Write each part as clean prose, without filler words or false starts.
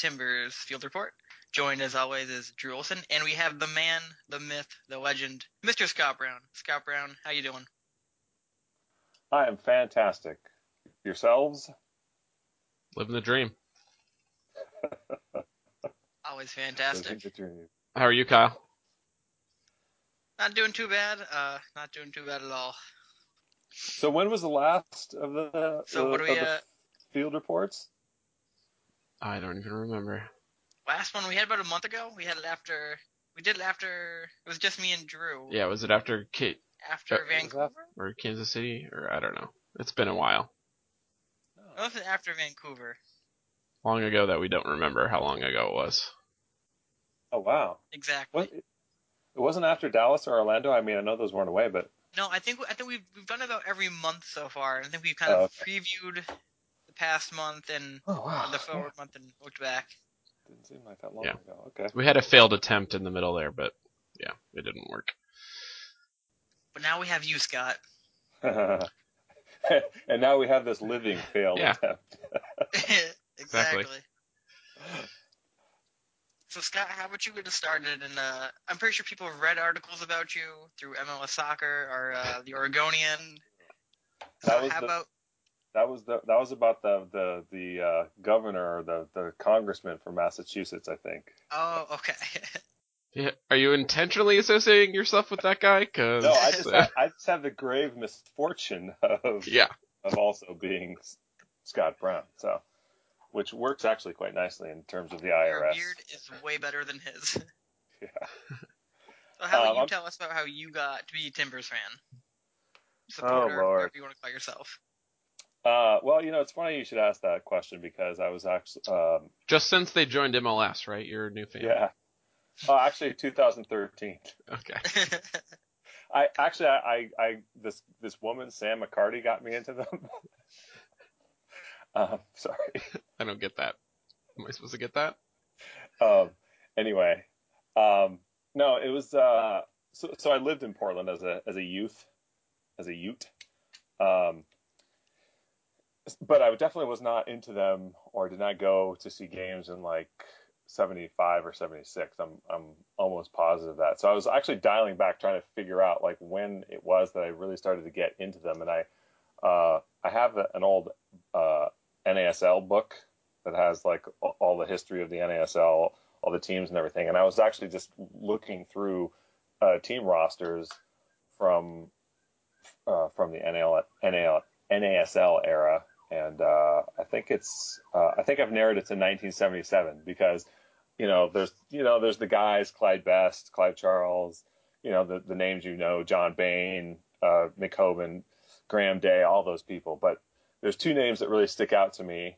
Timbers Field Report. Joined, as always, is Drew Olson, and we have the man, the myth, the legend, Mr. Scott Brown. Scott Brown, how you doing? I am fantastic. Yourselves? Living the dream. Always fantastic. How are you, Kyle? Not doing too bad. Not doing too bad at all. So when was the last of the, the field reports? I don't even remember. Last one we had about a month ago. We had it after. We did it after. It was just me and Drew. Yeah, was it after Kate? After Vancouver or Kansas City, or I don't know. It's been a while. No, it was after Vancouver. Long ago that we don't remember how long ago it was. Oh wow! Exactly. What? It wasn't after Dallas or Orlando. I mean, I know those weren't away, but no, I think we've done about every month so far. I think we've kind of previewed the past month and the forward month and looked back. Didn't seem like that long ago. Okay. We had a failed attempt in the middle there, but yeah, it didn't work. But now we have you, Scott. And now we have this living failed attempt. Exactly. So, Scott, how about you get us started? And I'm pretty sure people have read articles about you through MLS Soccer or The Oregonian. That was about the governor or the congressman from Massachusetts, I think. Oh, okay. Yeah. Are you intentionally associating yourself with that guy? Cause... No, I just have the grave misfortune of also being Scott Brown, so which works actually quite nicely in terms of the IRS. Your beard is way better than his. Yeah. So how about you tell us about how you got to be a Timbers fan? Supporter, whatever you want to call yourself. Well, you know, it's funny you should ask that question because I was actually just since they joined MLS, right? You're a new fan. Yeah. Actually, 2013. Okay. This woman Sam McCarty got me into them. Sorry. I don't get that. Am I supposed to get that? Anyway, no, it was so I lived in Portland as a youth. But I definitely was not into them or did not go to see games in like 75 or 76. I'm almost positive of that. So I was actually dialing back trying to figure out like when it was that I really started to get into them. And I have an old NASL book that has like all the history of the NASL, all the teams and everything. And I was actually just looking through team rosters from the NASL era. And I think I've narrowed it to 1977 because, there's the guys, Clyde Best, Clive Charles, the names, John Bain, Mick Hoban, Graham Day, all those people. But there's two names that really stick out to me.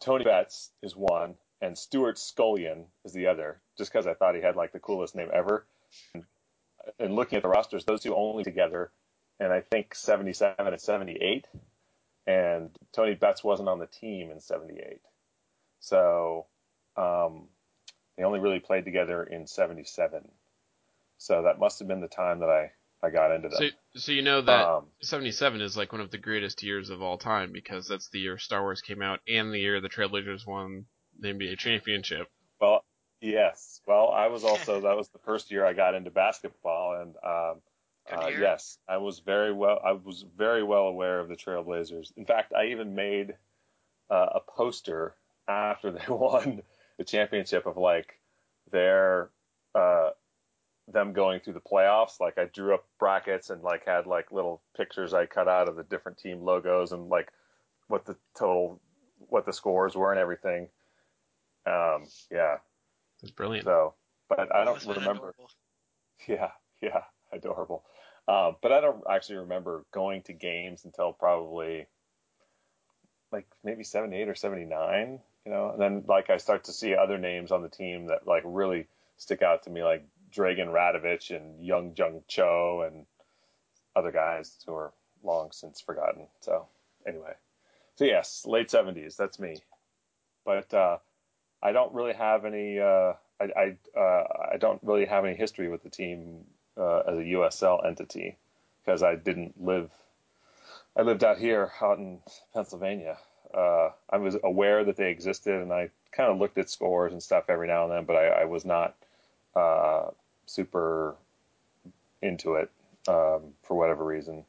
Tony Betts is one and Stuart Scullion is the other, just because I thought he had like the coolest name ever. And looking at the rosters, those two only together. And I think 77 and 78. And Tony Betts wasn't on the team in 78. So they only really played together in 77. So that must have been the time that I got into them. So you know that 77 is like one of the greatest years of all time because that's the year Star Wars came out and the year the Trailblazers won the NBA championship. Well, yes. Well, I was also – that was the first year I got into basketball and yes, I was very well aware of the Trailblazers. In fact, I even made a poster after they won the championship of like their them going through the playoffs. Like I drew up brackets and like had like little pictures I cut out of the different team logos and like what the scores were and everything. Yeah, it's brilliant. So, but I don't remember. Adorable. Yeah. Adorable. But I don't actually remember going to games until probably like maybe 78 or 79, and then like I start to see other names on the team that like really stick out to me, like Dragan Radovich and Young Jung Cho and other guys who are long since forgotten. So anyway, yes, late 70s, that's me. But I don't really have any, I don't really have any history with the team as a USL entity because I lived out here out in Pennsylvania. I was aware that they existed and I kind of looked at scores and stuff every now and then, but I was not super into it for whatever reason.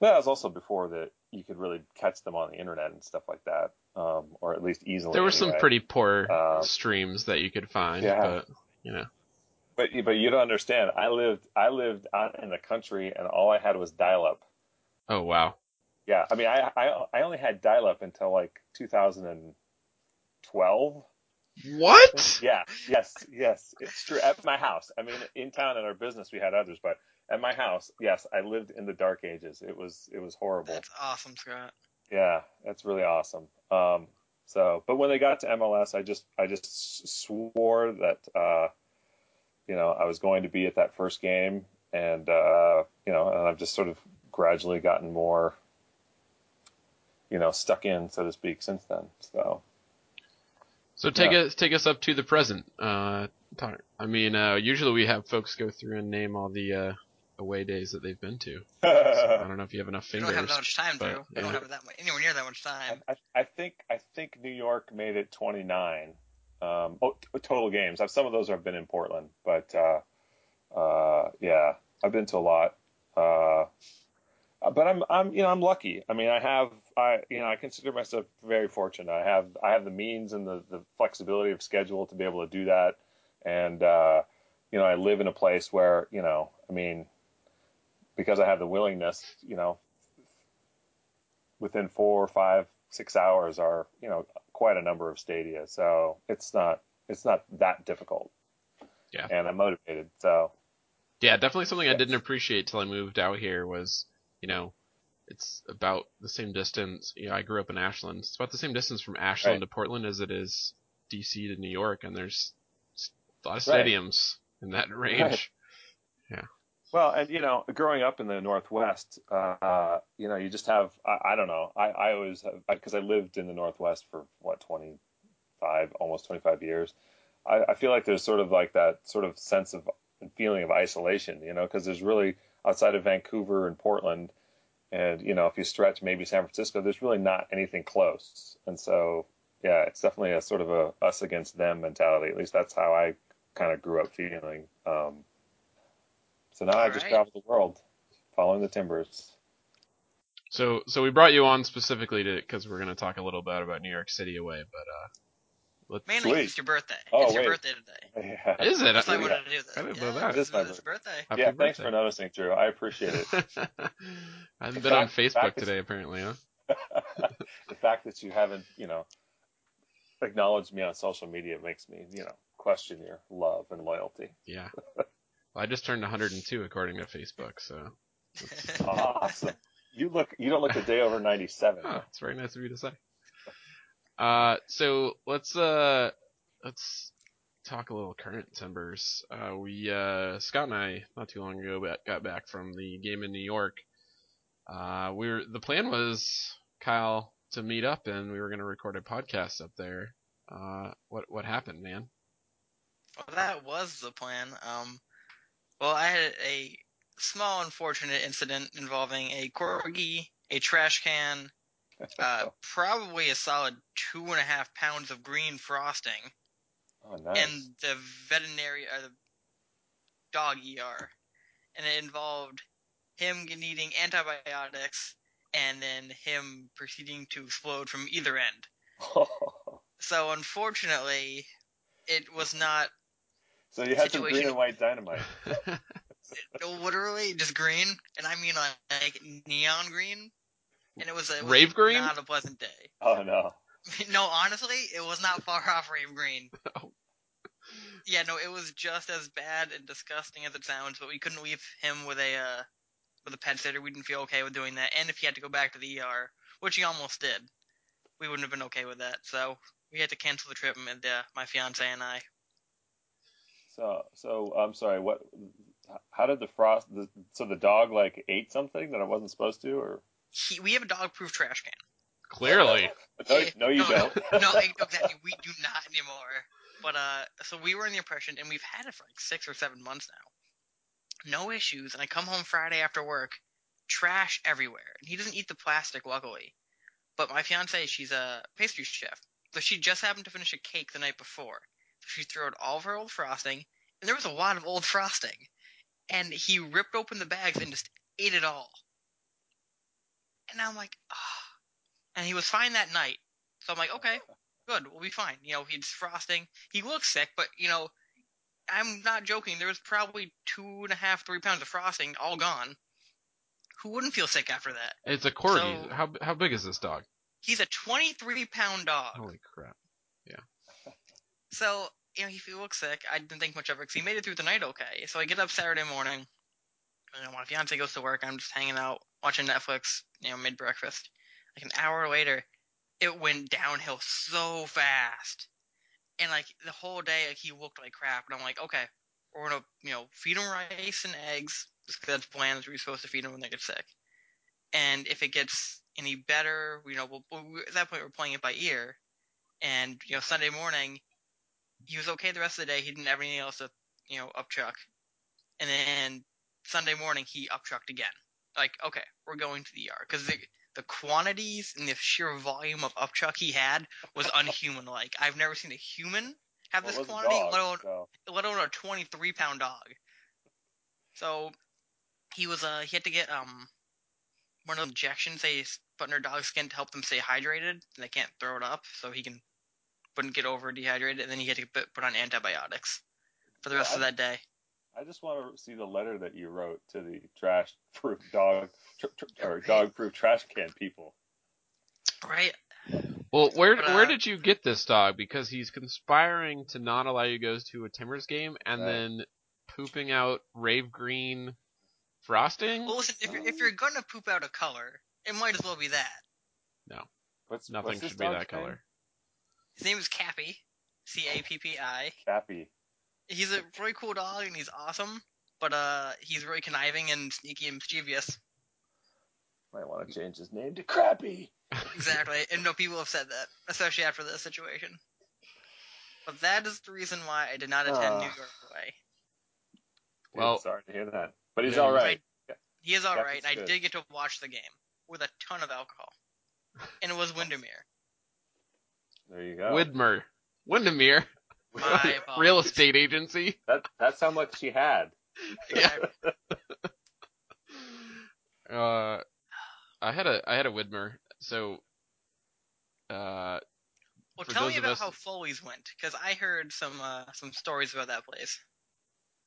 But that was also before that you could really catch them on the internet and stuff like that, or at least easily. There were some pretty poor streams that you could find, but you know. But you don't understand. I lived out in the country, and all I had was dial-up. Oh wow. Yeah, I mean, I only had dial-up until like 2012. What? Yeah. Yes. It's true. At my house. I mean, in town at our business we had others, but at my house, yes, I lived in the dark ages. It was horrible. That's awesome, Scott. Yeah, that's really awesome. But when they got to MLS, I just swore that I was going to be at that first game, and and I've just sort of gradually gotten more, stuck in, so to speak, since then. So take us up to the present. Usually we have folks go through and name all the away days that they've been to. So I don't know if you have enough fingers. We don't have that much time, Drew. We don't have anywhere near that much time. I think New York made it 29. Total games. Some of those have been in Portland, but I've been to a lot. But I'm lucky. I mean, I consider myself very fortunate. I have the means and the flexibility of schedule to be able to do that. And, I live in a place where, because I have the willingness, within 4 or 5, 6 hours are, quite a number of stadia. So it's not that difficult. Yeah. And I'm motivated. So yeah, definitely something I didn't appreciate till I moved out here was, it's about the same distance. I grew up in Ashland. It's about the same distance from Ashland to Portland as it is DC to New York. And there's a lot of stadiums in that range. Right. Yeah. Well, and, growing up in the Northwest, you just have, I don't know. I always have, because I lived in the Northwest for, 25, almost 25 years. I feel like there's sort of like that sort of sense of feeling of isolation, because there's really, outside of Vancouver and Portland, and, if you stretch maybe San Francisco, there's really not anything close. And so, yeah, it's definitely a sort of a us against them mentality. At least that's how I kind of grew up feeling. So now I just travel the world, following the Timbers. So we brought you on specifically because we're going to talk a little bit about New York City away, but let's. Mainly it's your birthday. Oh, it's your birthday today. Yeah. Is it? I wanted to do that. I didn't know that. It's my birthday. Happy birthday. Thanks for noticing, Drew. I appreciate it. I haven't been on Facebook today, apparently, huh? The fact that you haven't, acknowledged me on social media makes me, question your love and loyalty. Yeah. I just turned 102 according to Facebook, so. Awesome. You don't look a day over 97. Oh, it's very nice of you to say. So let's talk a little current Timbers. We Scott and I not too long ago got back from the game in New York. The plan was, Kyle, to meet up and we were going to record a podcast up there. What happened, man? Well, that was the plan. Well, I had a small unfortunate incident involving a corgi, a trash can, probably a solid 2.5 pounds of green frosting, and the veterinary or the dog ER, and it involved him needing antibiotics and then him proceeding to explode from either end. So unfortunately, it was not. So you had some green and white dynamite. Literally just green, and I mean like neon green, and it was rave green. Not a pleasant day. Oh no. No, honestly, it was not far off rave green. Oh. Yeah, no, it was just as bad and disgusting as it sounds. But we couldn't leave him with a pet sitter. We didn't feel okay with doing that, and if he had to go back to the ER, which he almost did, we wouldn't have been okay with that. So we had to cancel the trip, and my fiance and I. So I'm sorry. What? How did the frost? So the dog ate something that it wasn't supposed to, or? We have a dog-proof trash can. Clearly. No, you don't. No, exactly. We do not anymore. But so we were in the impression, and we've had it for 6 or 7 months now. No issues, and I come home Friday after work, trash everywhere. And he doesn't eat the plastic, luckily. But my fiance, she's a pastry chef, though she just happened to finish a cake the night before. So she threw out all of her old frosting, and there was a lot of old frosting. And he ripped open the bags and just ate it all. And I'm like, ah. Oh. And he was fine that night. So I'm like, okay, good, we'll be fine. You know, he's frosting. He looks sick, but, you know, I'm not joking. There was probably 2.5, 3 pounds of frosting all gone. Who wouldn't feel sick after that? It's a corgi. So, how big is this dog? He's a 23-pound dog. Holy crap. Yeah. So, you know, he looks sick. I didn't think much of it because he made it through the night okay. So I get up Saturday morning. And my fiance goes to work. I'm just hanging out, watching Netflix, you know, mid-breakfast. Like an hour later, it went downhill so fast. And, like, the whole day, like, he looked like crap. And I'm like, okay, we're going to, you know, feed him rice and eggs. Just because that's plans we're supposed to feed him when they get sick. And if it gets any better, you know, at that point we're playing it by ear. And, you know, Sunday morning, he was okay the rest of the day. He didn't have anything else to, you know, upchuck. And then Sunday morning, he upchucked again. Like, okay, we're going to the ER. Because the quantities and the sheer volume of upchuck he had was unhuman. Like, I've never seen a human have this quantity, let alone a 23-pound dog. So he had to get one of the injections they put in her dog's skin to help them stay hydrated, and they can't throw it up, so wouldn't get over dehydrated, and then he had to put on antibiotics for the rest of that day. I just want to see the letter that you wrote to the trash-proof dog or dog-proof trash can people. Right. Well, where did you get this dog? Because he's conspiring to not allow you guys to a Timbers game, and then pooping out rave green frosting. Well, listen, if you're gonna poop out a color, it might as well be that. No, nothing should be that color. His name is Cappy, Cappi. Cappy. He's a really cool dog and he's awesome, but he's really conniving and sneaky and mischievous. Might want to change his name to Crappy. Exactly, and no, people have said that, especially after this situation. But that is the reason why I did not attend New York away. Well, sorry to hear that, but he's all right. He is all right. And I did get to watch the game with a ton of alcohol, and it was Windermere. There you go. Windermere. Real estate agency. That's how much she had. Exactly. I had a Widmer. So, well, tell me about how Foley's went, because I heard some stories about that place.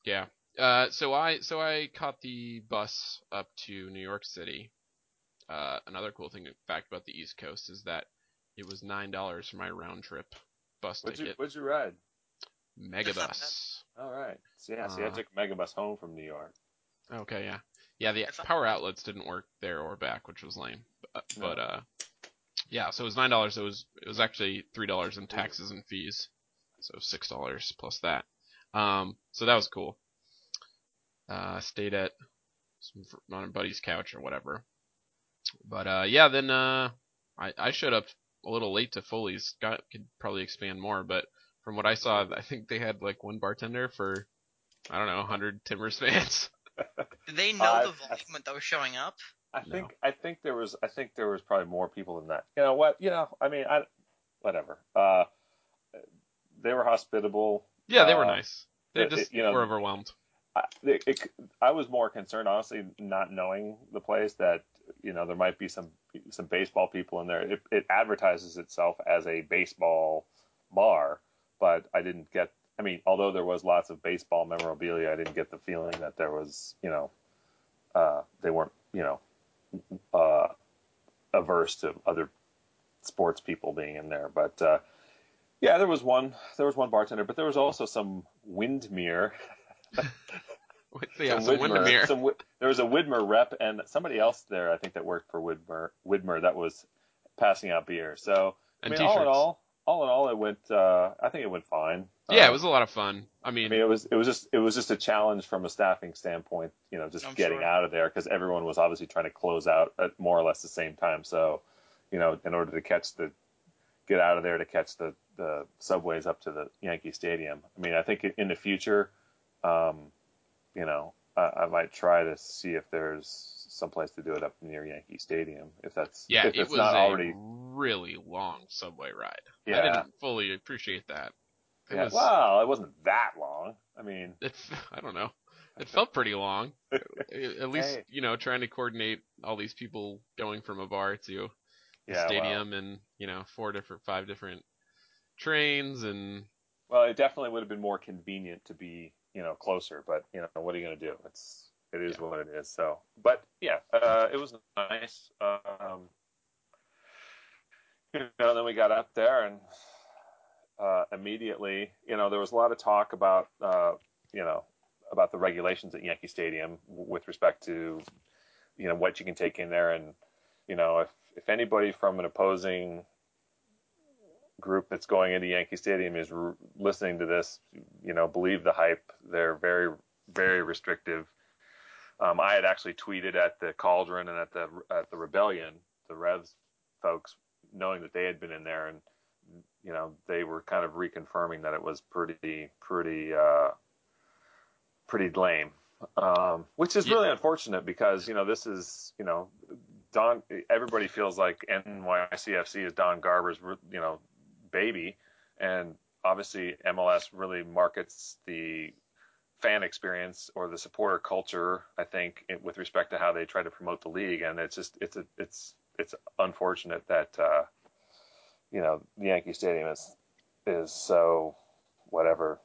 Yeah. So I caught the bus up to New York City. Another cool thing, in fact, about the East Coast is that it was $9 for my round trip bus ticket. What'd you ride? Megabus. All right. So, yeah, I took Megabus home from New York. Okay, yeah. Yeah, the power outlets didn't work there or back, which was lame. But yeah, so it was $9. It was actually $3 in taxes and fees, so $6 plus that. So that was cool. Stayed at my buddy's couch or whatever. But yeah, then I showed up a little late to Foley's. Scott could probably expand more, but from what I saw, I think they had like one bartender for, I don't know, 100 Timbers fans. Did they know the volume that was showing up? I think there was probably more people than that. You know what? You know, I mean, whatever. They were hospitable. Yeah, they were nice. They just were overwhelmed. I was more concerned, honestly, not knowing the place, that you know there might be some baseball people in there. It advertises itself as a baseball bar, but I didn't get. I mean, although there was lots of baseball memorabilia, I didn't get the feeling that there was, you know, they weren't, you know, averse to other sports people being in there. But yeah, there was one bartender, but there was also some Windmere. Yeah, there was a Widmer rep and somebody else there, I think, that worked for Widmer that was passing out beer. So I mean, all in all, it went. I think it went fine. Yeah, it was a lot of fun. I mean, it was just a challenge from a staffing standpoint. You know, just out of there because everyone was obviously trying to close out at more or less the same time. So, you know, in order to get out of there to catch the subways up to the Yankee Stadium. I mean, I think in the future. You know, I might try to see if there's someplace to do it up near Yankee Stadium. If that's already a really long subway ride. Yeah. I didn't fully appreciate that. Well, it wasn't that long. I mean, I don't know. It felt pretty long. At least, you know, trying to coordinate all these people going from a bar to the stadium and, you know, five different trains and. Well, it definitely would have been more convenient to be, you know, closer, but, you know, what are you going to do? It is what it is. So, but yeah, it was nice. You know, then we got up there and immediately, you know, there was a lot of talk about, you know, about the regulations at Yankee Stadium with respect to, you know, what you can take in there. And, you know, if anybody from an opposing group that's going into Yankee Stadium is listening to this, you know, believe the hype. They're very, very restrictive. I had actually tweeted at the Cauldron and at the Rebellion, the Revs folks, knowing that they had been in there, and, you know, they were kind of reconfirming that it was pretty lame, which is really unfortunate because, you know, this is, you know, everybody feels like NYCFC is Don Garber's, you know, baby. And obviously MLS really markets the fan experience or the supporter culture, I think, with respect to how they try to promote the league. And it's just, it's unfortunate that, you know, the Yankee Stadium is so whatever.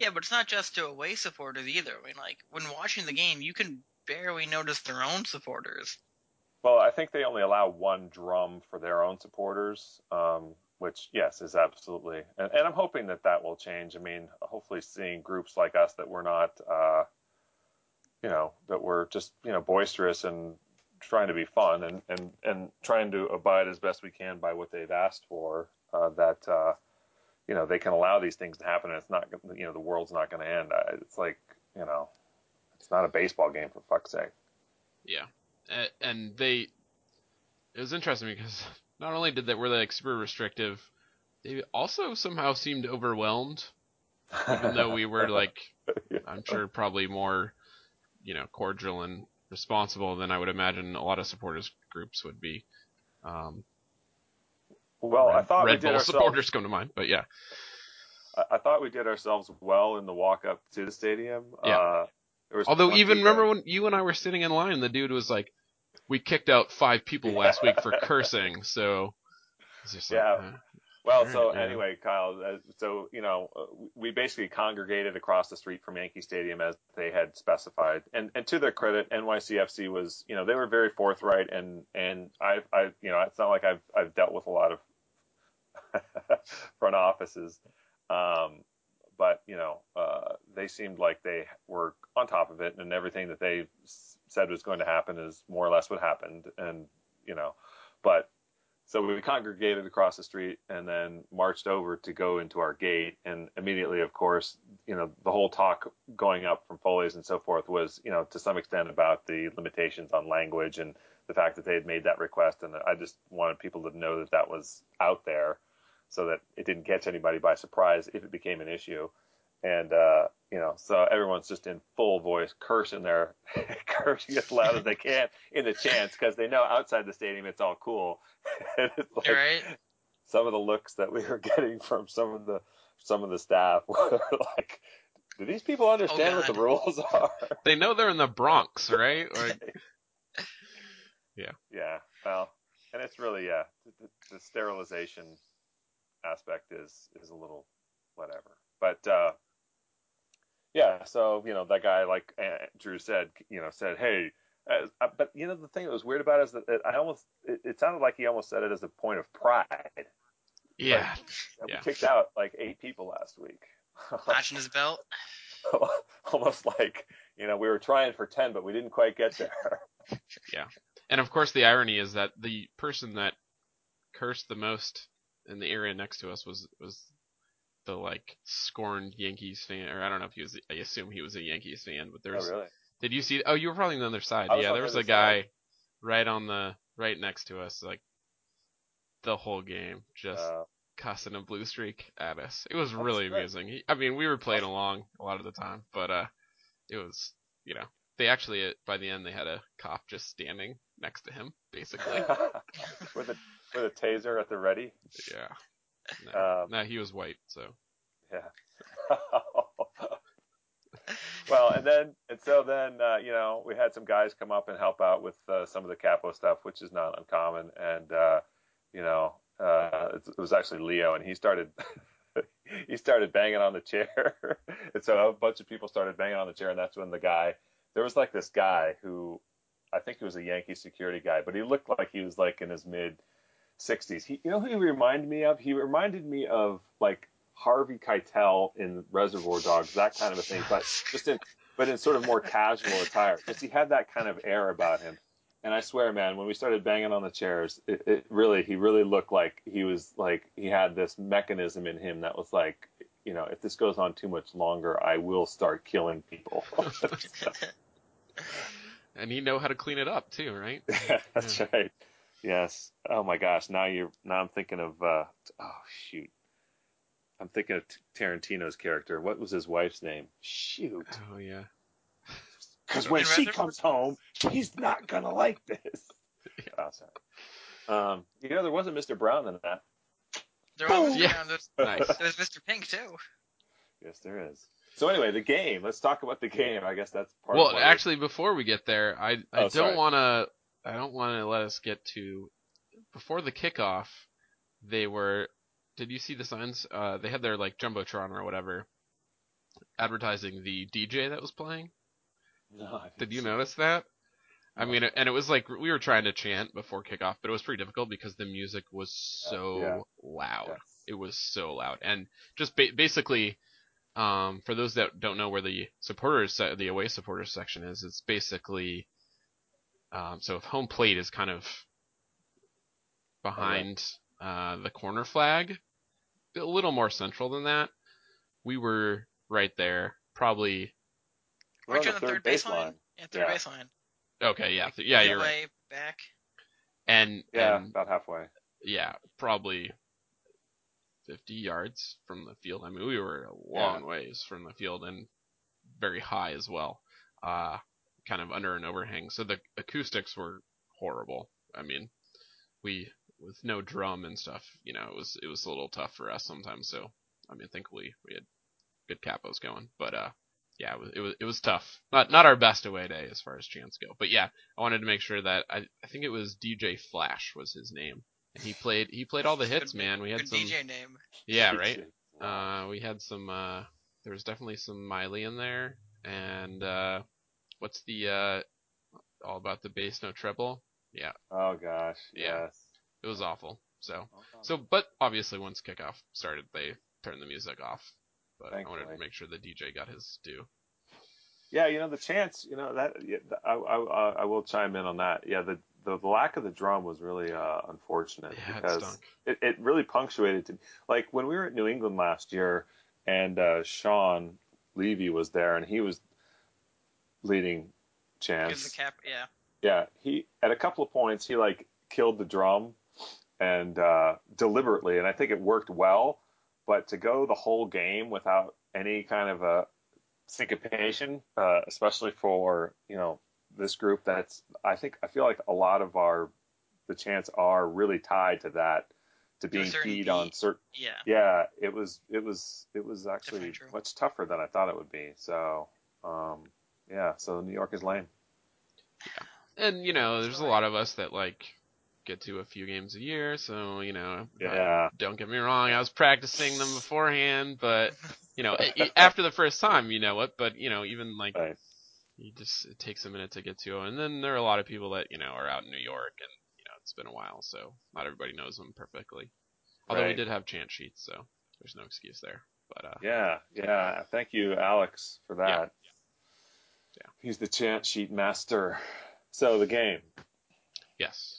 Yeah, but it's not just to away supporters either. I mean, like, when watching the game, you can barely notice their own supporters. Well, I think they only allow one drum for their own supporters, which, yes, is absolutely. And I'm hoping that will change. I mean, hopefully seeing groups like us that we're not, you know, that we're just, you know, boisterous and trying to be fun and trying to abide as best we can by what they've asked for, you know, they can allow these things to happen, and it's not, you know, the world's not going to end. It's like, you know, it's not a baseball game, for fuck's sake. Yeah. And it was interesting because not only were they like super restrictive, they also somehow seemed overwhelmed, even though we were like, I'm sure probably more, you know, cordial and responsible than I would imagine a lot of supporters groups would be. Well, I thought Red Bull supporters come to mind, but yeah. I thought we did ourselves well in the walk up to the stadium. Yeah. Although even remember when you and I were sitting in line, the dude was like, "We kicked out 5 people last week for cursing." So. Just yeah. Like, well, right, so anyway, Kyle. So you know, we basically congregated across the street from Yankee Stadium as they had specified, and to their credit, NYCFC was, you know, they were very forthright, and I you know, it's not like I've dealt with a lot of front offices, but you know, they seemed like they were on top of it, and everything that they said was going to happen is more or less what happened. And you know, but so we congregated across the street and then marched over to go into our gate, and immediately, of course, you know, the whole talk going up from Foley's and so forth was, you know, to some extent about the limitations on language and the fact that they had made that request, and I just wanted people to know that that was out there, so that it didn't catch anybody by surprise if it became an issue. And you know, so everyone's just in full voice cursing their cursing as loud as they can in the chants, because they know outside the stadium it's all cool. And it's like, right. Some of the looks that we were getting from some of the staff were like, "Do these people understand what the rules are? They know they're in the Bronx, right?" Like, yeah. Yeah. Well, and it's really, yeah, the sterilization aspect is a little whatever. But yeah, so, you know, that guy, like Drew said, you know, said, "Hey," but you know, the thing that was weird about it is that it sounded like he almost said it as a point of pride. Yeah. Like, yeah. We kicked out like 8 people last week. Notching his belt. Almost like, you know, we were trying for 10, but we didn't quite get there. Yeah. And of course, the irony is that the person that cursed the most in the area next to us was the, like, scorned Yankees fan, or I don't know if he was, I assume he was a Yankees fan, but there's, oh, really? Did you see, oh, you were probably on the other side. Yeah, there was a guy right next to us, like, the whole game, just cussing a blue streak at us. It was really amusing. I mean, we were playing along a lot of the time, but it was, you know, they actually, by the end, they had a cop just standing next to him, basically. With a taser at the ready? Yeah. No, he was white, so. Yeah. Well, and so then you know, we had some guys come up and help out with some of the capo stuff, which is not uncommon. And you know, it was actually Leo, and he started banging on the chair. And so a bunch of people started banging on the chair, and that's when there was this guy who I think he was a Yankee security guy, but he looked like he was like in his mid 60s. He reminded me of? He reminded me of like Harvey Keitel in Reservoir Dogs, that kind of a thing, but in sort of more casual attire. Because he had that kind of air about him. And I swear, man, when we started banging on the chairs, he really looked like he was like, he had this mechanism in him that was like, you know, if this goes on too much longer, I will start killing people. And you know how to clean it up too, right? Yeah, that's right. Yes. Oh my gosh. Now I'm thinking of, I'm thinking of Tarantino's character. What was his wife's name? Shoot. Oh, yeah. Because when she comes home, she's not going to like this. Yeah. Oh, sorry. You know, there wasn't Mr. Brown in that. There was, yeah. Nice. There's Mr. Pink, too. Yes, there is. So anyway, the game. Let's talk about the game. I guess that's part of it. Well, actually, before we get there, I don't want to let us get to... Before the kickoff, they were... Did you see the signs? They had their like Jumbotron or whatever advertising the DJ that was playing. No, did you notice that? No. I mean, and it was like we were trying to chant before kickoff, but it was pretty difficult because the music was so loud. Yes. It was so loud, and just basically, for those that don't know where the away supporters section is, it's basically so if home plate is kind of behind the corner flag. A little more central than that. We were right there, probably. Right on the third baseline. Yeah, baseline. Okay, yeah. Yeah, you're right. Back. And about halfway. Yeah, probably 50 yards from the field. I mean, we were a long ways from the field and very high as well, kind of under an overhang. So the acoustics were horrible. I mean, with no drum and stuff, you know, it was a little tough for us sometimes. So, I mean, thankfully we had good capos going, but it was tough. Not our best away day as far as chants go, but yeah, I wanted to make sure that I think it was DJ Flash was his name, and he played all the hits, man. We had some DJ name. Yeah, right. We had some. There was definitely some Miley in there, and what's the all about the bass, no treble? Yeah. Oh gosh. Yeah. Yes. It was awful. So, but obviously once kickoff started, they turned the music off. But thankfully. I wanted to make sure the DJ got his due. Yeah, you know the chants. You know that I will chime in on that. Yeah, the lack of the drum was really unfortunate because it really punctuated to like when we were at New England last year, and Sean Levy was there, and he was leading chants. The cap, yeah. Yeah, he at a couple of points he like killed the drum. And deliberately, and I think it worked well, but to go the whole game without any kind of a syncopation, especially for, you know, this group that's, I feel like a lot of the chants are really tied to that, to being keyed on certain, yeah, it was actually much tougher than I thought it would be. So, so New York is lame. Yeah. And, you know, there's a lot of us that like, get to a few games a year, so you know. Yeah. Don't get me wrong, I was practicing them beforehand, but you know, after the first time, you know what? But you know, even like, right. It takes a minute to get to, and then there are a lot of people that you know are out in New York, and you know, it's been a while, so not everybody knows them perfectly. Although we did have chant sheets, so there's no excuse there. But yeah. Thank you, Alex, for that. Yeah. He's the chant sheet master. So the game. Yes.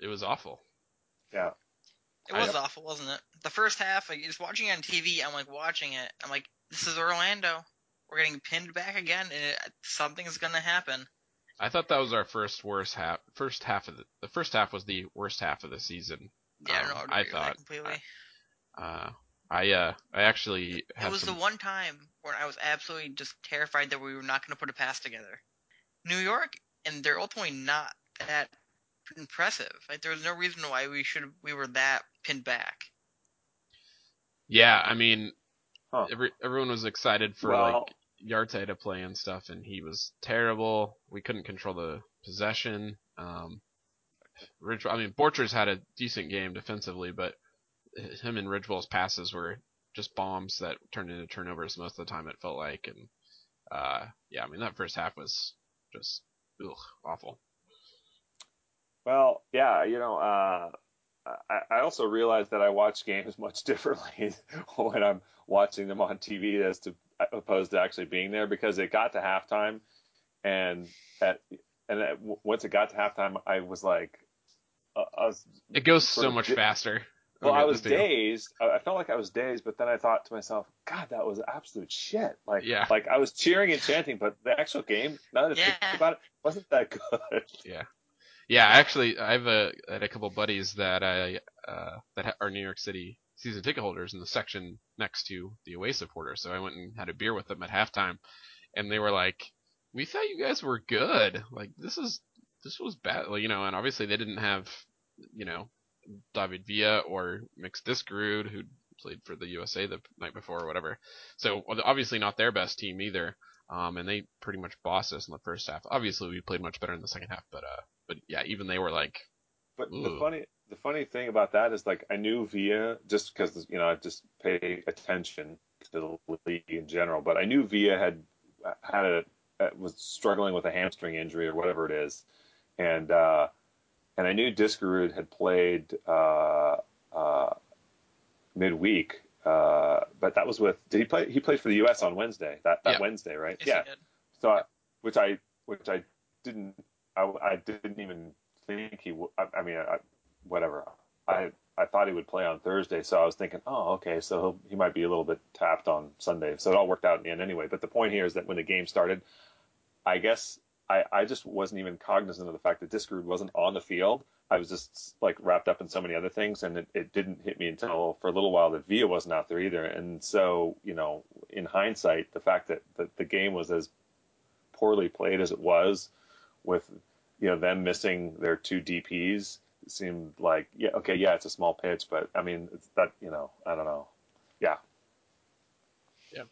It was awful. Yeah. It was awful, wasn't it? The first half, like, just watching it on TV, I'm like watching it. I'm like, this is Orlando. We're getting pinned back again, and something's gonna happen. I thought that was our first worst half. The first half was the worst half of the season. Yeah, no, I thought completely. I actually. It was the one time where I was absolutely just terrified that we were not gonna put a pass together. New York, and they're ultimately not that impressive. Like, there was no reason why we were that pinned back. Yeah, I mean, everyone was excited for like Yarte to play and stuff, and he was terrible. We couldn't control the possession. Ridgewell, I mean, Borchers had a decent game defensively, but him and Ridgewell's passes were just bombs that turned into turnovers most of the time, it felt like. And yeah, I mean, that first half was just awful. Well, yeah, you know, I also realized that I watch games much differently when I'm watching them on TV as to opposed to actually being there, because it got to halftime, and once it got to halftime, I was like, it goes so much faster. Well, I was dazed. I felt like I was dazed, but then I thought to myself, God, that was absolute shit. Like, yeah. Like, I was cheering and chanting, but the actual game, now that I think about it, wasn't that good. Yeah. Yeah, actually, I had a couple buddies that that are New York City season ticket holders in the section next to the away supporters. So I went and had a beer with them at halftime, and they were like, "We thought you guys were good. Like, this was bad, you know." And obviously, they didn't have, you know, David Villa or Diskerud, who played for the USA the night before or whatever. So obviously not their best team either. And they pretty much bossed us in the first half. Obviously we played much better in the second half, but yeah, even they were like, but ooh. The funny thing about that is, like, I knew Villa just because, you know, I just pay attention to the league in general, but I knew Villa was struggling with a hamstring injury or whatever it is. And I knew Diskerud had played midweek, but that was with – did he play – he played for the U.S. on Wednesday, Wednesday, right? Yes, yeah. So I didn't even think he – I mean, whatever. I thought he would play on Thursday, so I was thinking, oh, okay, so he might be a little bit tapped on Sunday. So it all worked out in the end anyway. But the point here is that when the game started, I guess – I just wasn't even cognizant of the fact that Diskerud wasn't on the field. I was just, like, wrapped up in so many other things, and it didn't hit me until for a little while that Villa wasn't out there either. And so, you know, in hindsight, the fact that the game was as poorly played as it was, with, you know, them missing their two DPs, seemed like, yeah, okay, yeah, it's a small pitch, but, I mean, it's that, you know, I don't know. Yeah. Yeah.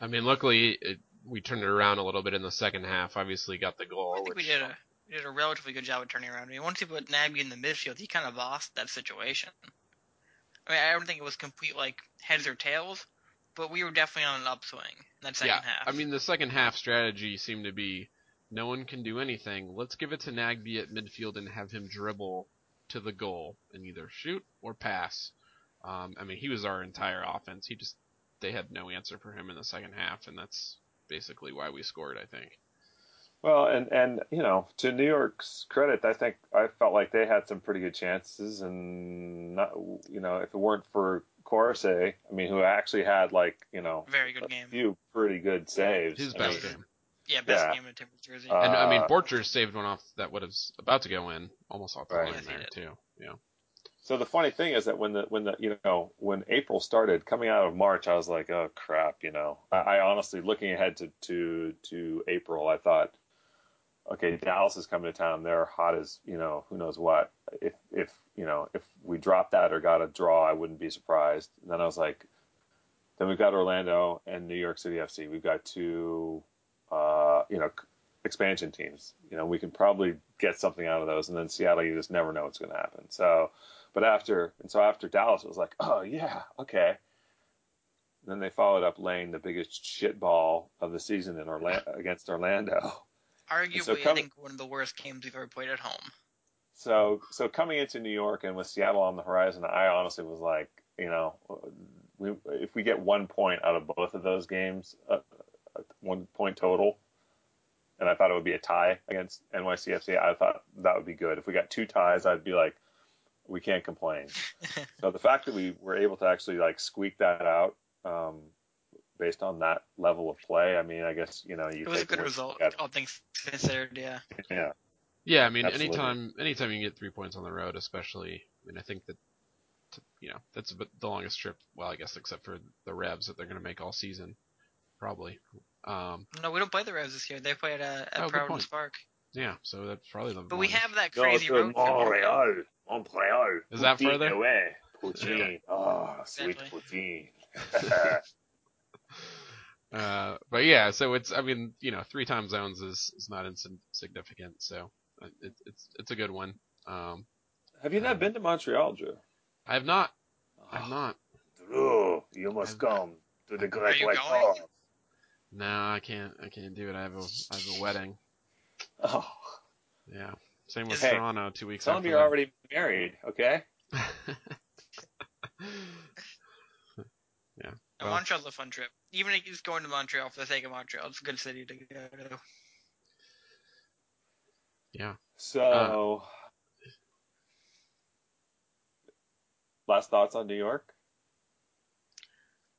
I mean, luckily we turned it around a little bit in the second half. Obviously got the goal. I think we did a relatively good job of turning around. I mean, once he put Nagby in the midfield, he kind of lost that situation. I mean, I don't think it was complete, like, heads or tails, but we were definitely on an upswing in that second half. I mean, the second half strategy seemed to be, no one can do anything. Let's give it to Nagby at midfield and have him dribble to the goal and either shoot or pass. I mean, he was our entire offense. They had no answer for him in the second half, and that's basically why we scored, I think. Well, and you know, to New York's credit, I think I felt like they had some pretty good chances, and not, you know, if it weren't for Corsey, I mean, who actually had, like, you know, very good game, few pretty good saves. His best game. Yeah, best game in Timbers jersey. And I mean, Borchers saved one off that would have about to go in, almost off the line there too. Yeah. So the funny thing is that when the you know, when April started, coming out of March, I was like, oh crap, you know. I honestly, looking ahead to April, I thought, okay, Dallas is coming to town, they're hot as, you know, who knows what. If you know, if we dropped that or got a draw, I wouldn't be surprised. And then I was like, then we've got Orlando and New York City FC. We've got two you know, expansion teams. You know, we can probably get something out of those, and then Seattle, you just never know what's gonna happen. So after Dallas, it was like, oh, yeah, okay. And then they followed up laying the biggest shitball of the season in against Orlando. Arguably, so I think one of the worst games we've ever played at home. So coming into New York and with Seattle on the horizon, I honestly was like, you know, if we get 1 point out of both of those games, 1 point total, and I thought it would be a tie against NYCFC, I thought that would be good. If we got two ties, I'd be like, we can't complain. So the fact that we were able to actually, like, squeak that out based on that level of play, I mean, I guess, you know, it was a good result, all things considered, yeah. Yeah. Yeah, I mean, absolutely. Anytime you can get 3 points on the road, especially, I mean, I think that, you know, that's the longest trip, well, I guess, except for the Revs that they're going to make all season, probably. No, we don't play the Revs this year. They play at Providence Park. Yeah, so that's probably the. But we have that crazy road trip. Montreal. Is that further? Poutine. Oh, sweet poutine. But yeah, so it's, I mean, you know, 3 time zones is not insignificant, so it's a good one. Have you not been to Montreal, Drew? I have not. Drew, you must come to the Great White North. No, I can't do it. I have a wedding. Oh. Yeah. Same with Toronto 2 weeks ago. Tell them you're already married, okay? Yeah. Well, Montreal's a fun trip. Even if you're going to Montreal for the sake of Montreal, it's a good city to go to. Yeah. So, last thoughts on New York?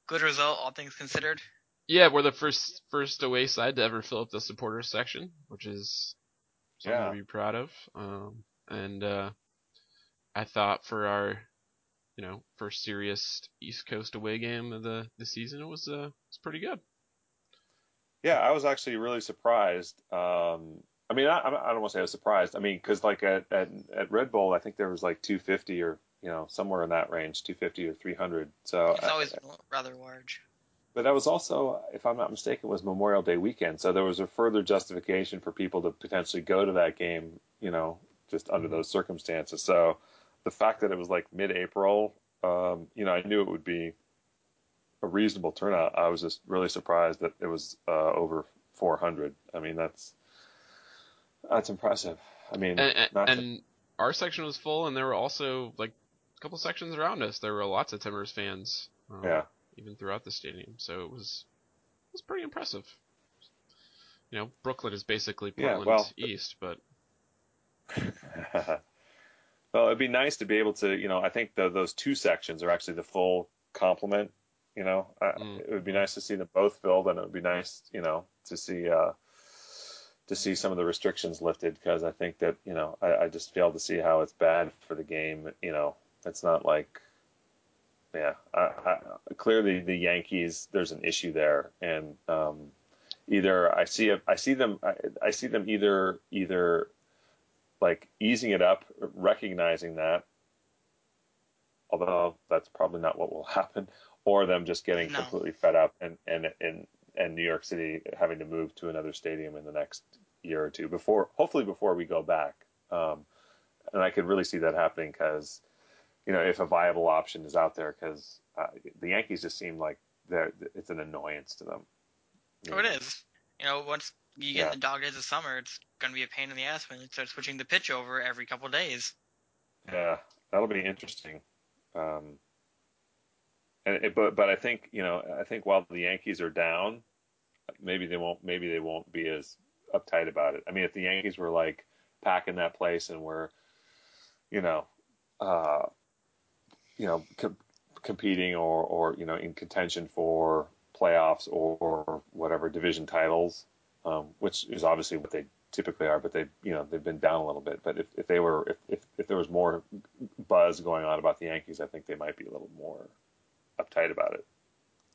Good result, all things considered. Yeah, we're the first away side to ever fill up the supporters section, which is something to be proud of. And I thought for our, you know, first serious East Coast away game of the season, it was pretty good. Yeah, I was actually really surprised. I mean, I don't want to say I was surprised. I mean, because like at Red Bull, I think there was like 250 or, you know, somewhere in that range, 250 or 300. So it's always rather large. But that was also, if I'm not mistaken, was Memorial Day weekend. So there was a further justification for people to potentially go to that game, you know, just under those circumstances. So the fact that it was like mid-April, you know, I knew it would be a reasonable turnout. I was just really surprised that it was over 400. I mean, that's impressive. I mean, and our section was full, and there were also like a couple sections around us. There were lots of Timbers fans. Yeah. Even throughout the stadium, so it was pretty impressive. You know, Brooklyn is basically Portland East, but well, it'd be nice to be able to, you know, I think those 2 sections are actually the full complement. You know, it would be nice to see them both filled, and it would be nice, you know, to see some of the restrictions lifted, because I think that, you know, I just failed to see how it's bad for the game. You know, it's not like. Yeah, clearly the Yankees. There's an issue there, and either I see them either like easing it up, recognizing that, although that's probably not what will happen, or them just getting completely fed up, and New York City having to move to another stadium in the next year or two before we go back, and I could really see that happening because. You know, if a viable option is out there, because the Yankees just seem like it's an annoyance to them. Oh, it is. You know, once you get the dog days of summer, it's going to be a pain in the ass when they start switching the pitch over every couple of days. Yeah, that'll be interesting. But I think, you know, while the Yankees are down, maybe they won't be as uptight about it. I mean, if the Yankees were like packing that place and were, you know. You know, competing or you know, in contention for playoffs or whatever division titles, which is obviously what they typically are. But they, you know, they've been down a little bit. But if there was more buzz going on about the Yankees, I think they might be a little more uptight about it.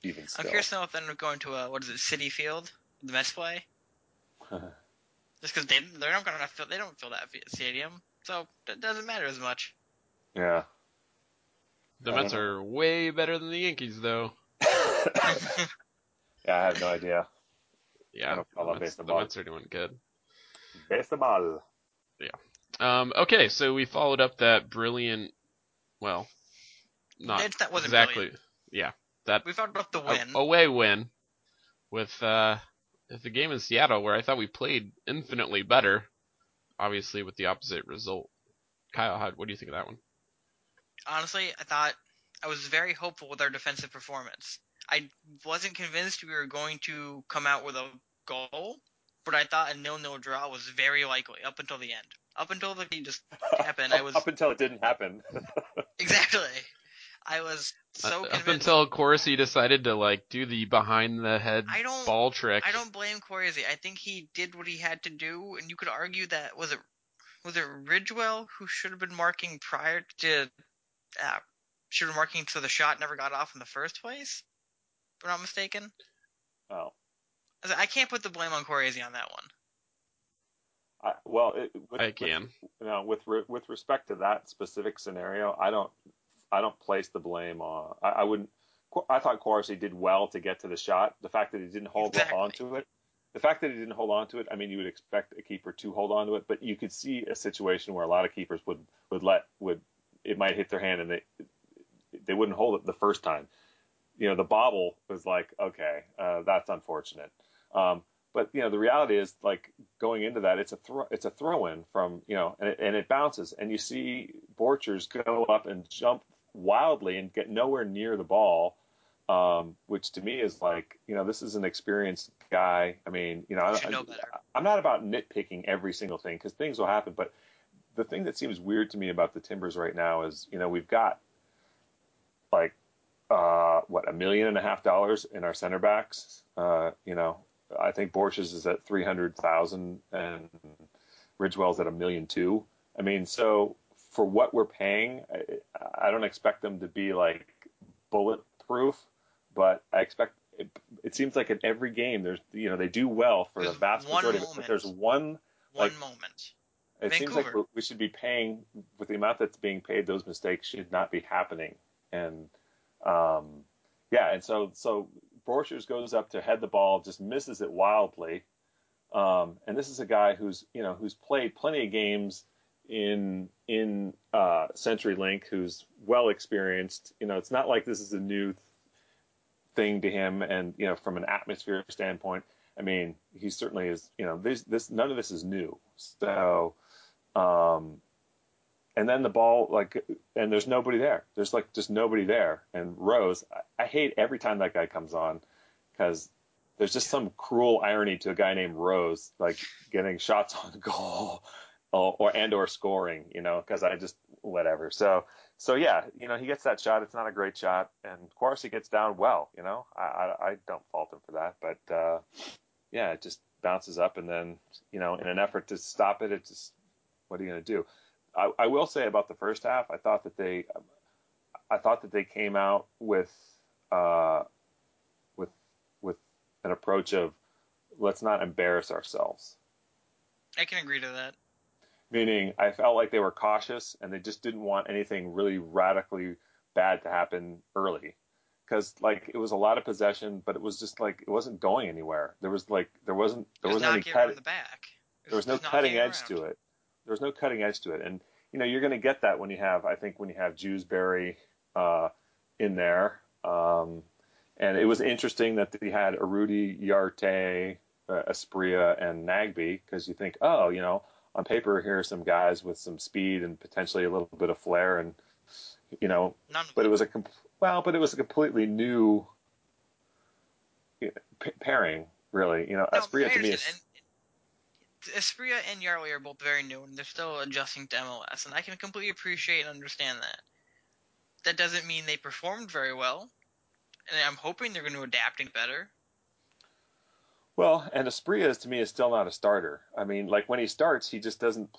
Even still. I'm curious to know if they're going to City Field, the Mets play, just because they're not going to fill. They don't fill that stadium, so it doesn't matter as much. Yeah. The Mets are way better than the Yankees, though. I have no idea. Yeah, I love baseball. The Mets are doing good. Baseball. Yeah. Okay, so we followed up that brilliant. Well, not that wasn't exactly. Brilliant. Yeah, that we followed up the win away win with the game in Seattle, where I thought we played infinitely better. Obviously, with the opposite result. Kyle, what do you think of that one? Honestly, I thought I was very hopeful with our defensive performance. I wasn't convinced we were going to come out with a goal, but I thought a 0-0 draw was very likely up until the end. Up until the game just happened, up until it didn't happen. Exactly. I was so convinced. Up until Corsey decided to like do the behind the head ball trick. I don't blame Corsey. I think he did what he had to do, and you could argue that was it Ridgewell who should have been marking prior to. Should have been marking so the shot never got off in the first place, if I'm not mistaken. Oh. I can't put the blame on Corsey on that one. With respect to that specific scenario, I don't place the blame on. I wouldn't. I thought Corsey did well to get to the shot. The fact that he didn't hold on to it. I mean, you would expect a keeper to hold on to it, but you could see a situation where a lot of keepers would it might hit their hand and they wouldn't hold it the first time. You know, the bobble was like, okay, that's unfortunate. But you know, the reality is, like, going into that, it's a throw-in from, you know, and it bounces, and you see Borchers go up and jump wildly and get nowhere near the ball, which to me is like, you know, this is an experienced guy. I mean, you know, I'm not about nitpicking every single thing because things will happen, but the thing that seems weird to me about the Timbers right now is, you know, we've got like $1.5 million in our center backs. You know, I think Borchers is at 300,000 and Ridgewell's at $1.2 million. I mean, so for what we're paying, I don't expect them to be like bulletproof, but I expect it seems like in every game there's, you know, they do well for the vast majority of it, but there's one moment. It seems like we should be paying with the amount that's being paid. Those mistakes should not be happening. And so Borchers goes up to head the ball, just misses it wildly. And this is a guy who's played plenty of games in CenturyLink, who's well experienced. You know, it's not like this is a new thing to him. And, you know, from an atmosphere standpoint, I mean, he certainly is, you know, none of this is new. So, and then the ball, like, and there's nobody there. There's like just nobody there. And Rose, I hate every time that guy comes on because there's just some cruel irony to a guy named Rose, like getting shots on goal or scoring, you know, because I just whatever. So yeah, you know, he gets that shot. It's not a great shot, and of course he gets down well. You know, I don't fault him for that, but yeah, it just bounces up, and then, you know, in an effort to stop it, it just, what are you going to do? I will say about the first half, I thought that they came out with an approach of let's not embarrass ourselves. I can agree to that. Meaning, I felt like they were cautious and they just didn't want anything really radically bad to happen early, because like it was a lot of possession, but it was just like it wasn't going anywhere. There was no cutting edge to it, and you know you're going to get that when you have Jewsbury in there, and it was interesting that they had Arudi Yarte, Aspria, and Nagby, because you think, oh, you know, on paper here are some guys with some speed and potentially a little bit of flair, and you know, but it was a completely new pairing, really. You know, Aspria to me is. Aspria and Yarley are both very new, and they're still adjusting to MLS, and I can completely appreciate and understand that. That doesn't mean they performed very well, and I'm hoping they're going to adapt and better. Well, and Aspria is, to me, is still not a starter. I mean, like when he starts, he just doesn't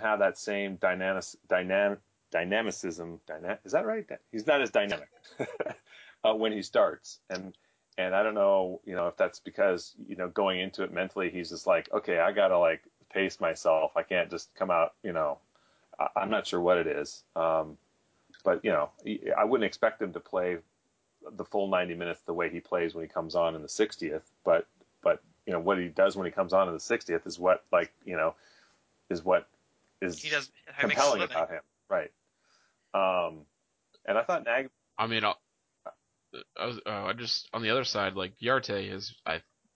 have that same dynamicism. Is that right? He's not as dynamic when he starts, And I don't know, you know, if that's because, you know, going into it mentally, he's just like, okay, I got to like pace myself. I can't just come out, you know, I'm not sure what it is. But, you know, I wouldn't expect him to play the full 90 minutes the way he plays when he comes on in the 60th. But, you know, what he does when he comes on in the 60th is what, like, you know, is what is compelling about him. Right. And I thought Nag. I mean, I just on the other side, like Yarte has,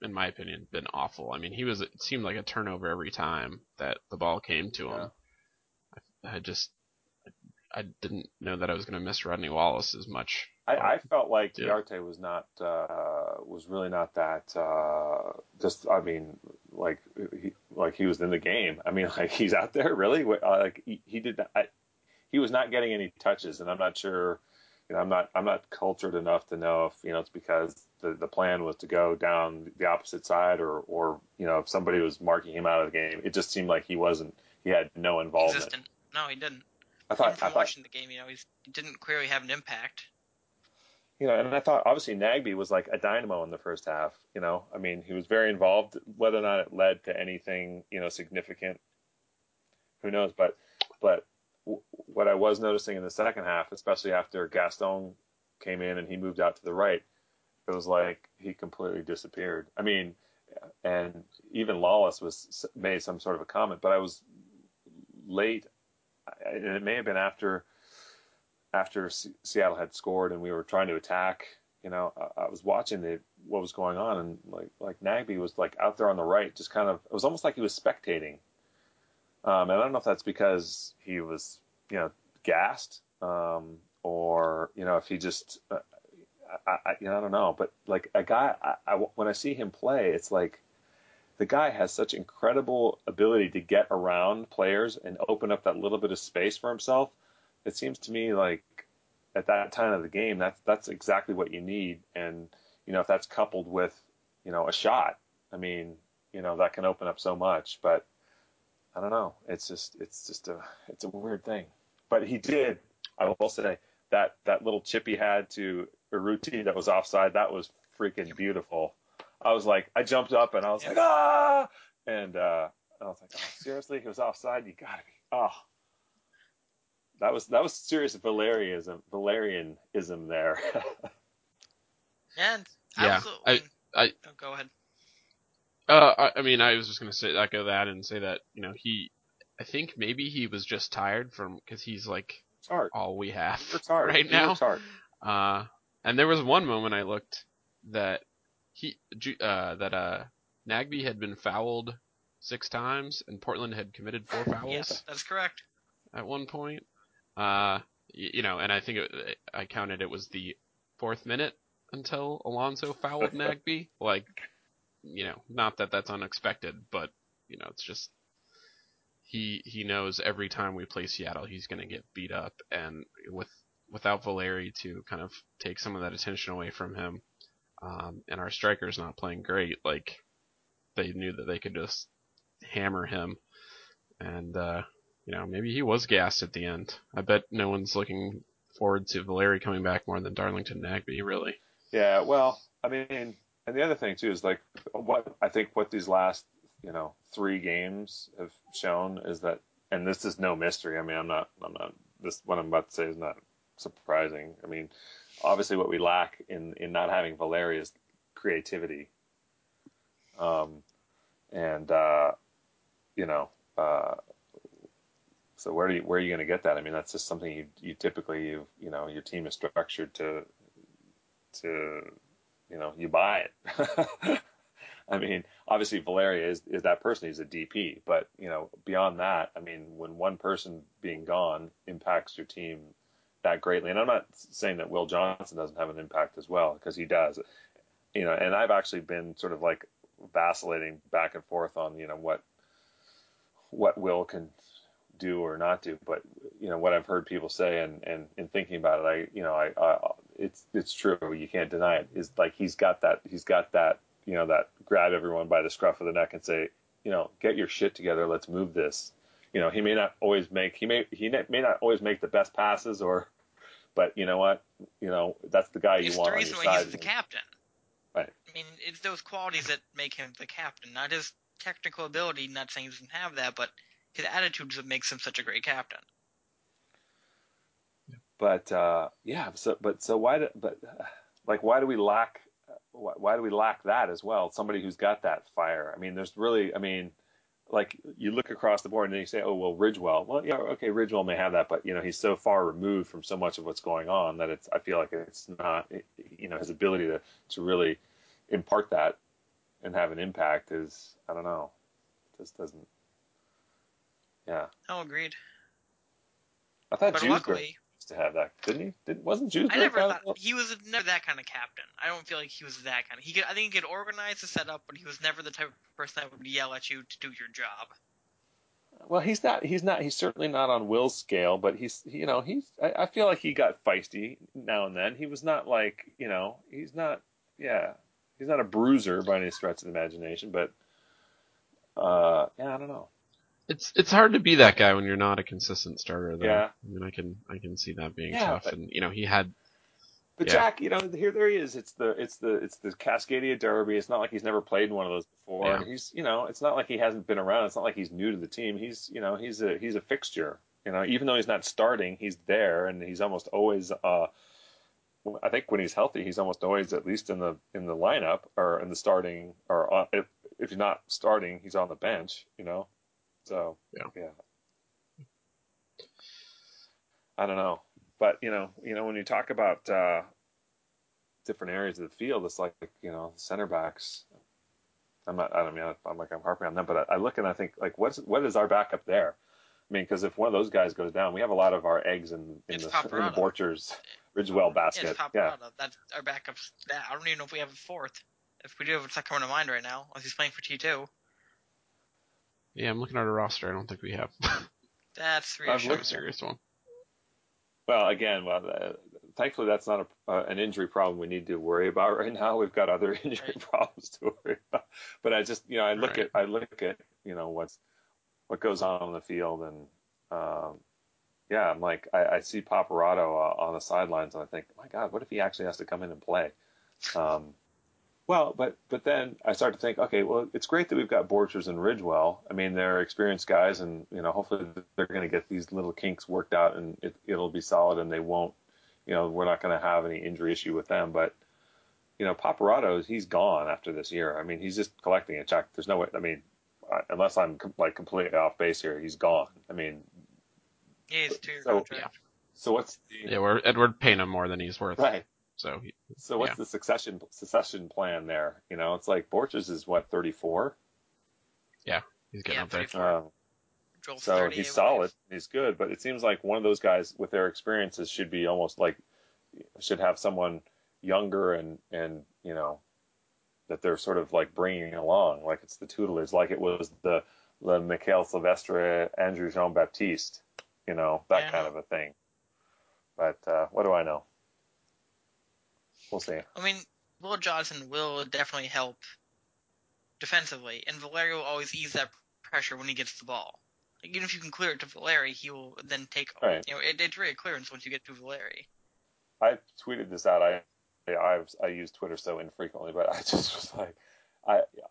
in my opinion, been awful. I mean, it seemed like a turnover every time that the ball came to him. Yeah. I didn't know that I was going to miss Rodney Wallace as much. I felt like Yarte was not, was really not that. Just, I mean, like he was in the game. I mean, like he's out there really. Like he did not. He was not getting any touches, and I'm not sure. You know, I'm not cultured enough to know if, you know, it's because the plan was to go down the opposite side or you know, if somebody was marking him out of the game. It just seemed like he had no involvement. Existent. No, he didn't. I thought watching the game, you know, he didn't clearly have an impact. you know, and I thought obviously Nagby was like a dynamo in the first half. You know, I mean, he was very involved. Whether or not it led to anything, you know, significant, who knows? But what I was noticing in the second half, especially after Gaston came in and he moved out to the right, it was like he completely disappeared. I mean, and even Lawless made some sort of a comment, but I was late, and it may have been after Seattle had scored and we were trying to attack. You know, I was watching what was going on, and like Nagby was like out there on the right, just kind of, it was almost like he was spectating. And I don't know if that's because he was, you know, gassed, or, you know, if he just, I don't know, but like a guy, when I see him play, it's like the guy has such incredible ability to get around players and open up that little bit of space for himself. It seems to me like at that time of the game, that's exactly what you need. And, you know, if that's coupled with, you know, a shot, I mean, you know, that can open up so much, but I don't know. It's a weird thing, but he did. I will say that little chip he had to Arudi that was offside, that was freaking beautiful. I was like, I jumped up and I was like, ah! And I was like, oh, seriously, he was offside. You gotta be. Oh, that was serious Valerianism there. And absolutely. Oh, go ahead. I mean, I was just going to say echo that and say that, you know, I think maybe he was just tired because he's like all we have right now. And there was one moment I looked that Nagby had been fouled 6 times and Portland had committed 4 fouls. Yes, that's correct. At one point, you know, and I think I counted it was the 4th minute until Alonso fouled Nagby. Like, you know, not that that's unexpected, but, you know, it's just he knows every time we play Seattle, he's going to get beat up. And without Valeri to kind of take some of that attention away from him, and our strikers not playing great, like they knew that they could just hammer him. And, you know, maybe he was gassed at the end. I bet no one's looking forward to Valeri coming back more than Darlington Nagby, really. Yeah, well, I mean... And the other thing too is like what these last, you know, 3 games have shown is that, and this is no mystery. I mean, I'm not this, what I'm about to say is not surprising. I mean, obviously what we lack in not having Valeri is creativity. You know, so where are you going to get that? I mean, that's just something you typically, you know, your team is structured to you know, you buy it. I mean, obviously Valeri is that person. He's a DP, but you know, beyond that, I mean, when one person being gone impacts your team that greatly, and I'm not saying that Will Johnson doesn't have an impact as well, because he does, you know, and I've actually been sort of like vacillating back and forth on, you know, what Will can do or not do, but you know, what I've heard people say and in thinking about it, it's true. You can't deny it. It's like, he's got that, you know, that grab everyone by the scruff of the neck and say, you know, get your shit together. Let's move this. You know, he may not always make the best passes but you know what, you know, that's the guy you want on your side. He's the captain. Right. I mean, it's those qualities that make him the captain, not his technical ability, not saying he doesn't have that, but his attitude is what makes him such a great captain. But why do we lack that as well? Somebody who's got that fire. I mean, there's really, I mean, like you look across the board and you say, oh well, Ridgewell. Well, yeah, okay, Ridgewell may have that, but you know, he's so far removed from so much of what's going on that it's. I feel like it's not, you know, his ability to really impart that and have an impact is, I don't know, just doesn't. Yeah. Oh, agreed. I thought Jew's great to have that, didn't he? Wasn't Jew's great? I never thought he was never that kind of captain. I don't feel like he was that kind of. I think he could organize the setup, but he was never the type of person that would yell at you to do your job. Well, he's not. He's certainly not on Will's scale, but he's. I feel like he got feisty now and then. He was not like, you know, he's not. Yeah, he's not a bruiser by any stretch of the imagination, but yeah, I don't know. It's hard to be that guy when you're not a consistent starter, though. Yeah. I mean, I can see that being tough. But, and you know, he had But yeah. Jack, you know, there he is. It's the Cascadia Derby. It's not like he's never played in one of those before. Yeah. He's, you know, it's not like he hasn't been around. It's not like he's new to the team. He's, you know, he's a fixture. You know, even though he's not starting, he's there, and he's almost always. I think when he's healthy, he's almost always at least in the lineup or in the starting, or on, if he's not starting, he's on the bench. You know, so yeah. I don't know. But, you know, when you talk about different areas of the field, it's like, you know, center backs. I'm harping on them, but I look and I think, like, what is our backup there? I mean, because if one of those guys goes down, we have a lot of our eggs in the Borchers Ridgewell basket. It's Paparada. Yeah. That's our backup. I don't even know if we have a fourth. If we do, it's not coming to mind right now, unless he's playing for T2. Yeah, I'm looking at our roster. I don't think we have. That's reassuring. That's a serious one. Well, again, thankfully that's not an injury problem we need to worry about right now. We've got other injury problems to worry about. But I just, you know, I look at, you know, what goes on the field, and I'm like, I see Paparado on the sidelines, and I think, my God, what if he actually has to come in and play? Well, but then I start to think, okay, well, it's great that we've got Borchers and Ridgewell. I mean, they're experienced guys, and, you know, hopefully they're going to get these little kinks worked out, and it'll be solid, and they won't, you know, we're not going to have any injury issue with them. But, you know, Paparado, he's gone after this year. I mean, he's just collecting a check. There's no way. I mean, unless I'm completely off base here, he's gone. I mean, he's 2 years old. So what's the, we're Edward paying him more than he's worth, right? So what's the succession plan there? You know, it's like Borchers is what, 34? Yeah, he's getting up there. So he's solid, he's good, but it seems like one of those guys with their experiences should be almost like should have someone younger and you know that they're sort of like bringing along, like it's the tutelage, like it was the Mikhail Silvestre, Andrew Jean Baptiste, you know, that kind of a thing. But what do I know? We'll see. I mean, Will Johnson will definitely help defensively, and Valeri will always ease that pressure when he gets the ball. Like, even if you can clear it to Valeri, he will then take. Right. You know, it's really a clearance once you get to Valeri. I tweeted this out. I use Twitter so infrequently, but I just was like,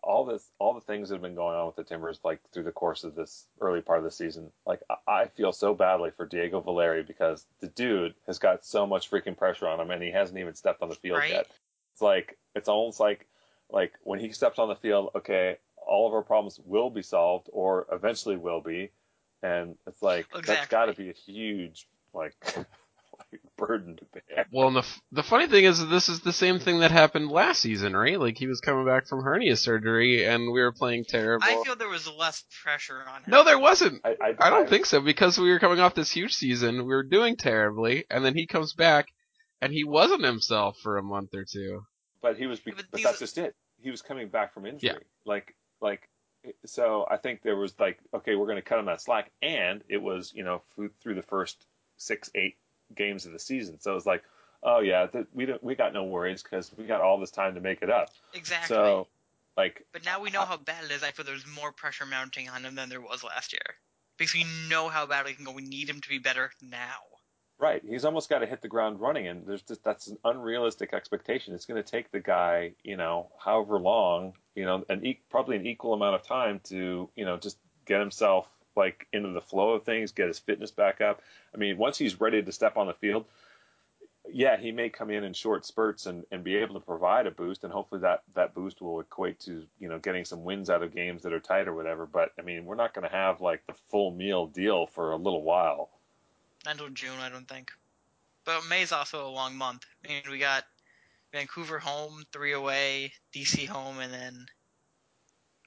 all the things that have been going on with the Timbers, like through the course of this early part of the season, like I feel so badly for Diego Valeri because the dude has got so much freaking pressure on him, and he hasn't even stepped on the field yet. It's like it's almost like when he steps on the field, okay, all of our problems will be solved, or eventually will be, and it's like that's got to be a huge like burden to bear. Well, and the funny thing is, this is the same thing that happened last season, right? Like, he was coming back from hernia surgery, and we were playing terrible. I feel there was less pressure on him. No, there wasn't. I don't think so, because we were coming off this huge season, we were doing terribly, and then he comes back, and he wasn't himself for a month or two. But he was. But that's just it. He was coming back from injury. Yeah. Like. So I think there was like, okay, we're going to cut him that slack, and it was, you know, through the first 6-8. Games of the season, so it's like, oh yeah, we got no worries because we got all this time to make it up. Exactly. So, like, but now we know how bad it is. I feel there's more pressure mounting on him than there was last year because we know how badly he can go. We need him to be better now. Right. He's almost got to hit the ground running, and there's just that's an unrealistic expectation. It's going to take the guy, you know, however long, you know, and probably an equal amount of time to, you know, just get himself like into the flow of things, get his fitness back up. I mean, once he's ready to step on the field, yeah, he may come in short spurts and be able to provide a boost, and hopefully that boost will equate to, you know, getting some wins out of games that are tight or whatever. But, I mean, we're not going to have, like, the full meal deal for a little while. Until June, I don't think. But May's also a long month. I mean, we got Vancouver home, 3 away, DC home, and then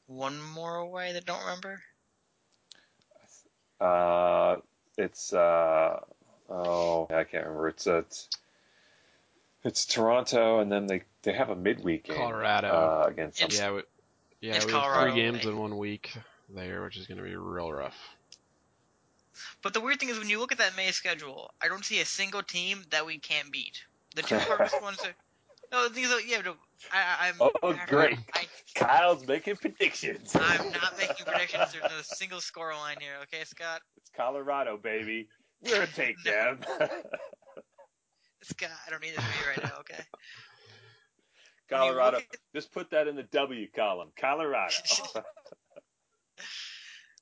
1 more away that I don't remember. I can't remember. It's Toronto, and then they have a midweek game. Colorado against them. We have 3 games in 1 week there, which is going to be real rough. But the weird thing is, when you look at that May schedule, I don't see a single team that we can't beat. The two hardest ones are. No, the thing is, I'm. Oh, great! Kyle's making predictions. I'm not making predictions. There's no single score line here, okay, Scott? It's Colorado, baby. We're gonna take them. Scott, I don't need it to be right now, okay? Colorado. Just put that in the W column. Colorado.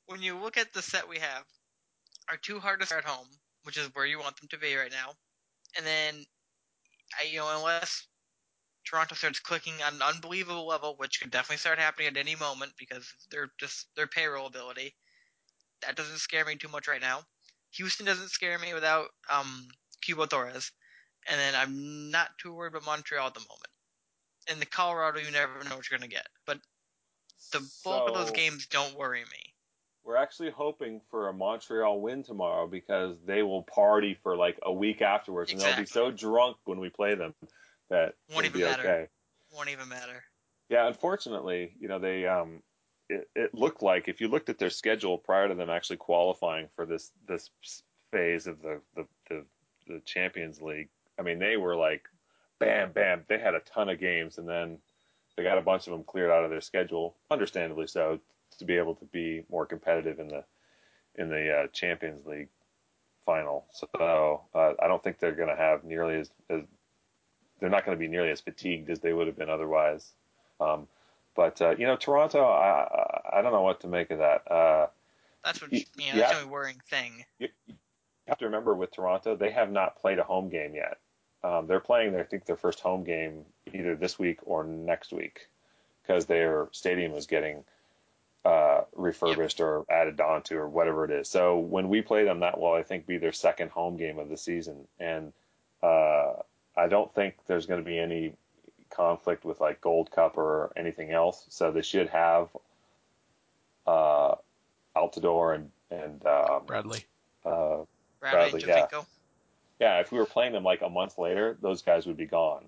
When you look at the set we have, our two hardest are at home, which is where you want them to be right now. And then, unless Toronto starts clicking on an unbelievable level, which could definitely start happening at any moment because they're just their payroll ability. That doesn't scare me too much right now. Houston doesn't scare me without Cubo Torres. And then I'm not too worried about Montreal at the moment. In the Colorado, you never know what you're going to get. But the bulk of those games don't worry me. We're actually hoping for a Montreal win tomorrow because they will party for like a week afterwards. Exactly. And they'll be so drunk when we play them that won't even matter. Okay. Won't even matter. Yeah, unfortunately, they it looked like if you looked at their schedule prior to them actually qualifying for this phase of the Champions League, I mean, they were like, bam, bam. They had a ton of games, and then they got a bunch of them cleared out of their schedule, understandably so, to be able to be more competitive in the Champions League final. So I don't think they're going to have they're not going to be nearly as fatigued as they would have been otherwise. Toronto, I don't know what to make of that. That's what that's the only worrying thing. You have to remember with Toronto, they have not played a home game yet. They're playing, I think, their first home game either this week or next week because their stadium is getting refurbished or added on to or whatever it is. So when we play them, that will, I think, be their second home game of the season. And I don't think there's going to be any conflict with, like, Gold Cup or anything else. So they should have Altidore and Bradley. Bradley, yeah. Yeah, if we were playing them like a month later, those guys would be gone.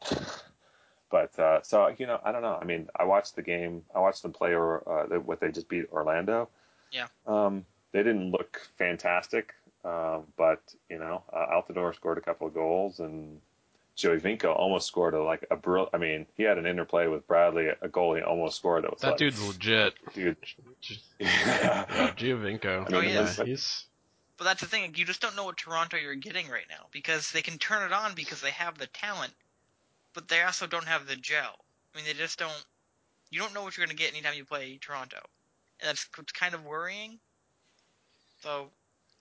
But I don't know. I mean, I watched the game. I watched them play what they just beat Orlando. Yeah. They didn't look fantastic, but Altidore scored a couple of goals, and Joey Vinko almost scored he had an interplay with Bradley, a goal he almost scored. That was that dude's legit, dude. Yeah, Giovinco. I mean, he's. But that's the thing. You just don't know what Toronto you're getting right now because they can turn it on because they have the talent, but they also don't have the gel. I mean, they just don't – you don't know what you're going to get anytime you play Toronto. And that's kind of worrying. So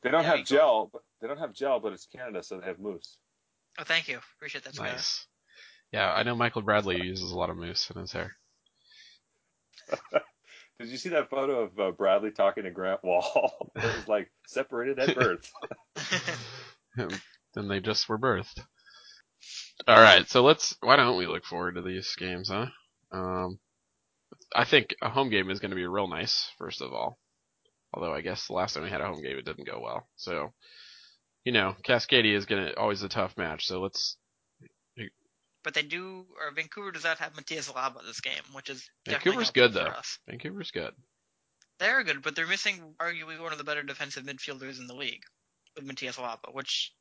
they don't have gel, but it's Canada, so they have moose. Oh, thank you. Appreciate that. Nice. Yeah, I know Michael Bradley uses a lot of moose in his hair. Did you see that photo of Bradley talking to Grant Wall? It was like separated at birth. Then they just were birthed. All right, so why don't we look forward to these games, huh? I think a home game is going to be real nice, first of all. Although I guess the last time we had a home game, it didn't go well. So, Cascadia is always a tough match. So let's. But Vancouver does not have Matias Laba this game, which is Vancouver's good though. Us. Vancouver's good. They're good, but they're missing arguably one of the better defensive midfielders in the league with Matias Laba, which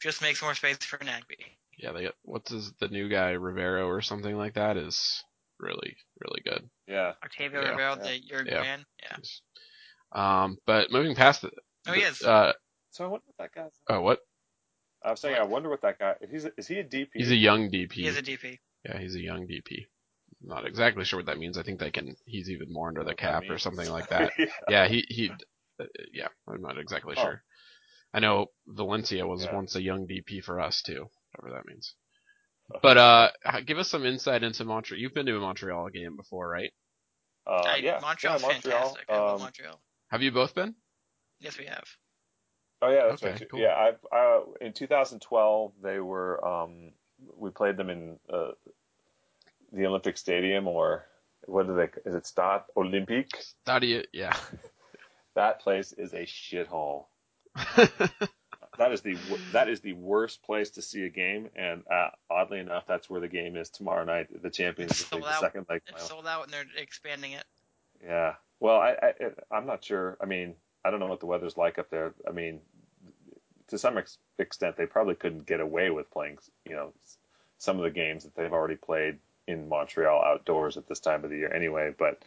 just makes more space for Nagby. Yeah, the new guy Rivero or something like that is really really good. Yeah, Octavio Rivero, the Uruguayan. Yeah. But moving past it. Oh yes. So I wonder what that guy's. Oh what? I was saying, I wonder what that guy is. He a DP? He's a young DP. He's a DP. Yeah, he's a young DP. I'm not exactly sure what that means. I think he's even more under the cap or something like that. Yeah. Yeah, I'm not exactly sure. I know Valencia was once a young DP for us too, whatever that means. But give us some insight into Montreal. You've been to a Montreal game before, right? Montreal's fantastic. I love Montreal. Have you both been? Yes, we have. Oh yeah, that's right. Cool. Yeah, in 2012 they were we played them in the Olympic Stadium or what do they? Is it Stade Olympique? Stade, yeah. That place is a shithole. That is the worst place to see a game, and oddly enough, that's where the game is tomorrow night. The Champions League, the second leg. It's sold out, and they're expanding it. Yeah. Well, I'm not sure. I mean, I don't know what the weather's like up there. I mean, to some extent, they probably couldn't get away with playing, some of the games that they've already played in Montreal outdoors at this time of the year anyway. But,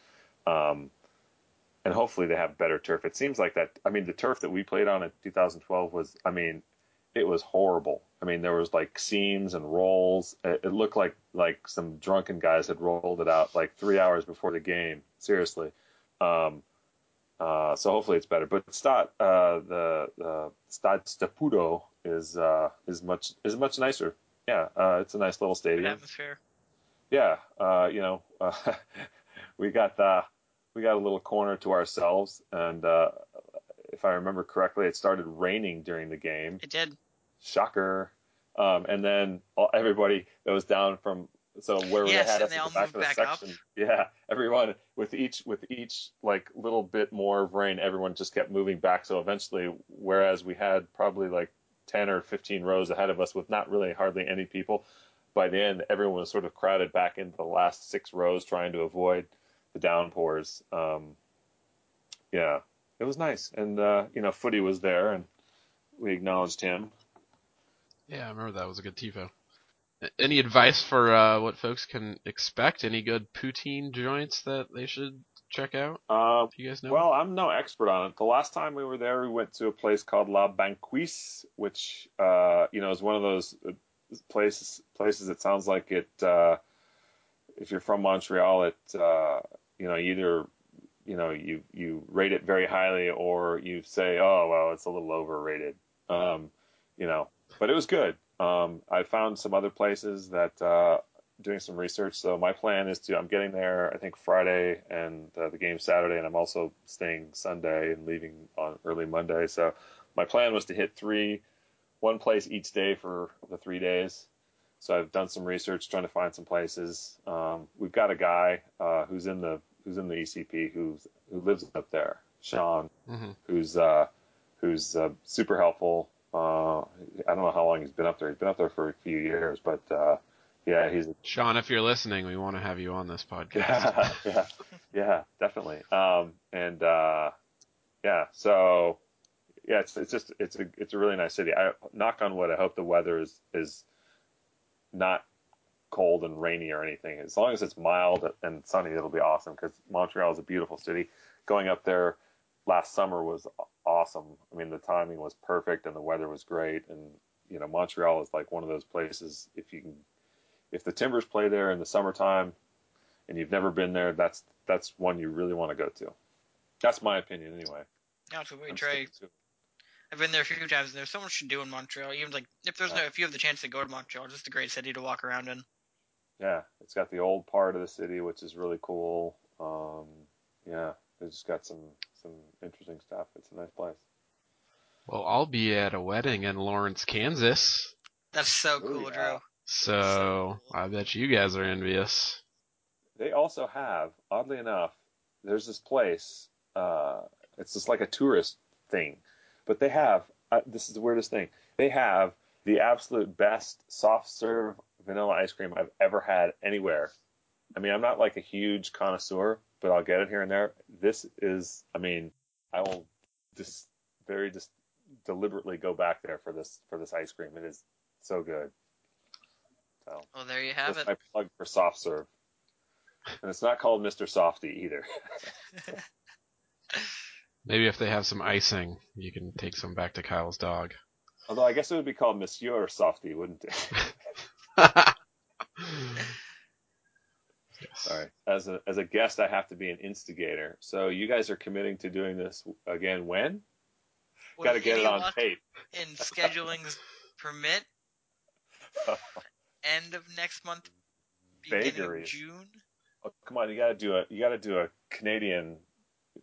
and hopefully they have better turf. It seems like that. I mean, the turf that we played on in 2012 was, I mean, it was horrible. I mean, there was like seams and rolls. It looked like some drunken guys had rolled it out like 3 hours before the game. Seriously. So hopefully it's better. But the Stad Stapuro is much nicer. Yeah, it's a nice little stadium. Good atmosphere. Yeah, we got a little corner to ourselves, and if I remember correctly, it started raining during the game. It did. Shocker. And then everybody that was down from where we had us at the back of the section. Up. Yeah, everyone with each like little bit more of rain, everyone just kept moving back. So eventually, whereas we had probably like 10 or 15 rows ahead of us with not really hardly any people, by the end everyone was sort of crowded back into the last 6 rows trying to avoid the downpours. Yeah, it was nice, and Footy was there and we acknowledged him. Yeah, I remember that was a good tifo. Any advice for what folks can expect? Any good poutine joints that they should check out? Do you guys know? Well, I'm no expert on it. The last time we were there, we went to a place called La Banquise, which is one of those places that sounds like it. If you're from Montreal, it either you rate it very highly or you say, oh well, it's a little overrated. But it was good. I found some other places that doing some research. So my plan is I'm getting there, I think Friday, and the game Saturday, and I'm also staying Sunday and leaving on early Monday. So my plan was to hit one place each day for the 3 days. So I've done some research, trying to find some places. We've got a guy who's in the ECP who lives up there, Sean, mm-hmm. who's super helpful. I don't know how long he's been up there. He's been up there for a few years, but yeah, Sean, if you're listening, we want to have you on this podcast. Yeah, definitely. So yeah, it's a really nice city. I knock on wood, I hope the weather is not cold and rainy or anything. As long as it's mild and sunny, it'll be awesome, because Montreal is a beautiful city. Going up there last summer was awesome. I mean, the timing was perfect and the weather was great. And Montreal is like one of those places, if the Timbers play there in the summertime and you've never been there, that's one you really want to go to. That's my opinion anyway. That's what we try. I've been there a few times, and there's so much to do in Montreal. Even like if you have the chance to go to Montreal, it's just a great city to walk around in. Yeah, it's got the old part of the city, which is really cool. It's just got some interesting stuff. It's a nice place. Well, I'll be at a wedding in Lawrence, Kansas. That's so cool, yeah. Drew. So cool. I bet you guys are envious. They also have, oddly enough, there's this place. It's just like a tourist thing, but they have this is the weirdest thing. They have the absolute best soft serve vanilla ice cream I've ever had anywhere. I mean, I'm not like a huge connoisseur, but I'll get it here and there. This is, I mean, I will just deliberately go back there for this ice cream. It is so good. So, well, there you have it. My plug for soft serve, and it's not called Mr. Softy either. Maybe if they have some icing, you can take some back to Kyle's dog. Although I guess it would be called Monsieur Softy, wouldn't it? Sorry. As a guest, I have to be an instigator. So you guys are committing to doing this again when? Got to get it on tape. And scheduling's permit. End of next month, beginning of June. Oh, come on, you got to do a Canadian,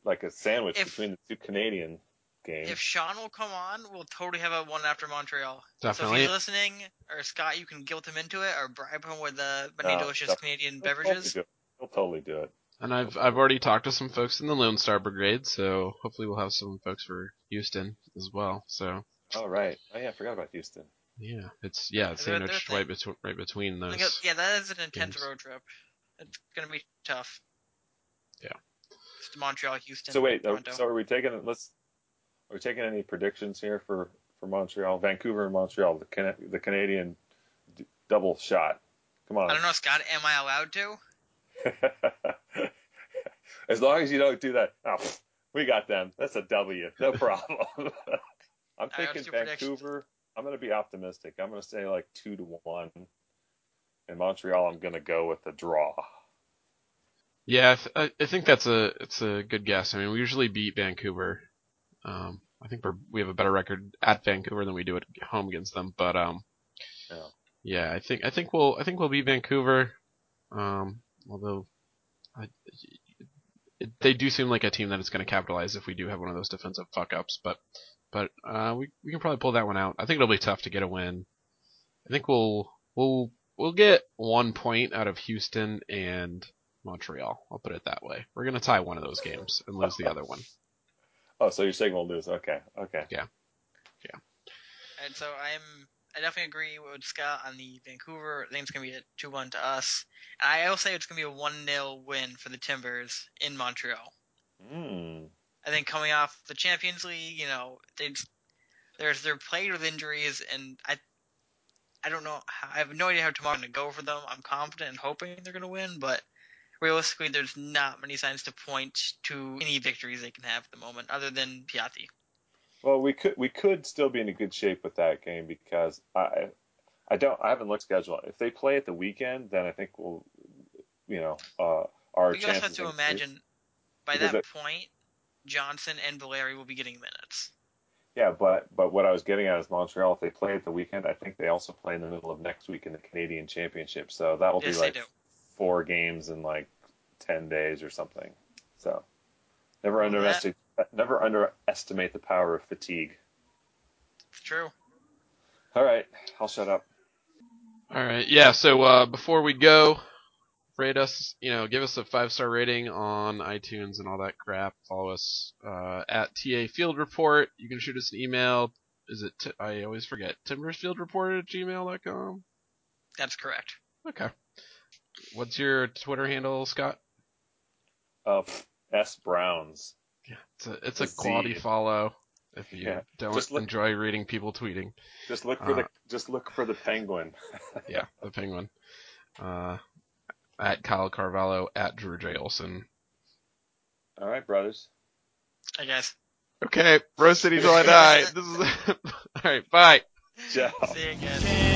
like a sandwich between the two Canadian games. If Sean will come on, we'll totally have a one after Montreal. Definitely. So if he's listening, or Scott, you can guilt him into it, or bribe him with many delicious Canadian beverages. He'll totally do it. And I've already talked to some folks in the Lone Star Brigade, so hopefully we'll have some folks for Houston as well. So. Oh right. Oh yeah, I forgot about Houston. Yeah, it's sandwiched right between those. Yeah, that is an intense road trip. It's going to be tough. Yeah. It's Montreal, Houston. So wait, Toronto. So are we taking any predictions here for Montreal, Vancouver and Montreal, the Canadian double shot? Come on. I don't know, Scott, am I allowed to? As long as you don't do that. Oh, we got them. That's a W. No problem. I'm thinking Vancouver. I'm going to be optimistic. I'm going to say like 2-1. In Montreal, I'm going to go with a draw. Yeah, I think that's a good guess. I mean, we usually beat Vancouver. I think we have a better record at Vancouver than we do at home against them. But yeah, I think we'll beat Vancouver. Although they do seem like a team that is going to capitalize if we do have one of those defensive fuck ups. But we can probably pull that one out. I think it'll be tough to get a win. I think we'll get 1 point out of Houston and Montreal. I'll put it that way. We're gonna tie one of those games and lose the other one. Oh, so you're saying we'll lose? Okay. Yeah. And so I definitely agree with Scott on the Vancouver. I think it's gonna be a 2-1 to us. And I'll say it's gonna be a 1-0 win for the Timbers in Montreal. I think coming off the Champions League, you know, they're plagued with injuries, and I don't know. I have no idea how tomorrow's going to go for them. I'm confident and hoping they're going to win, but realistically, there's not many signs to point to any victories they can have at the moment, other than Piatti. Well, we could still be in a good shape with that game because I haven't looked at the schedule. If they play at the weekend, then I think we'll, you know, our chances. You also have to imagine by that point, Johnson and Valeri will be getting minutes. Yeah, but what I was getting at is Montreal, if they play at the weekend, I think they also play in the middle of next week in the Canadian Championship. So that will be like 4 games in like 10 days or something. So never underestimate the power of fatigue. It's true. All right, I'll shut up. All right, yeah, so before we go, rate us, you know, give us a 5-star rating on iTunes and all that crap. Follow us at TA Field Report. You can shoot us an email. Is it I always forget. timbersfieldreport@gmail.com? That's correct. Okay. What's your Twitter handle, Scott? S Browns. Yeah, it's a quality follow. If you don't enjoy reading people tweeting, just look for the penguin. Yeah, the penguin. At Kyle Carvalho, at Drew J. Olson. All right, brothers. I guess. Okay, Rose City till I die. All right, bye. Ciao. See you again.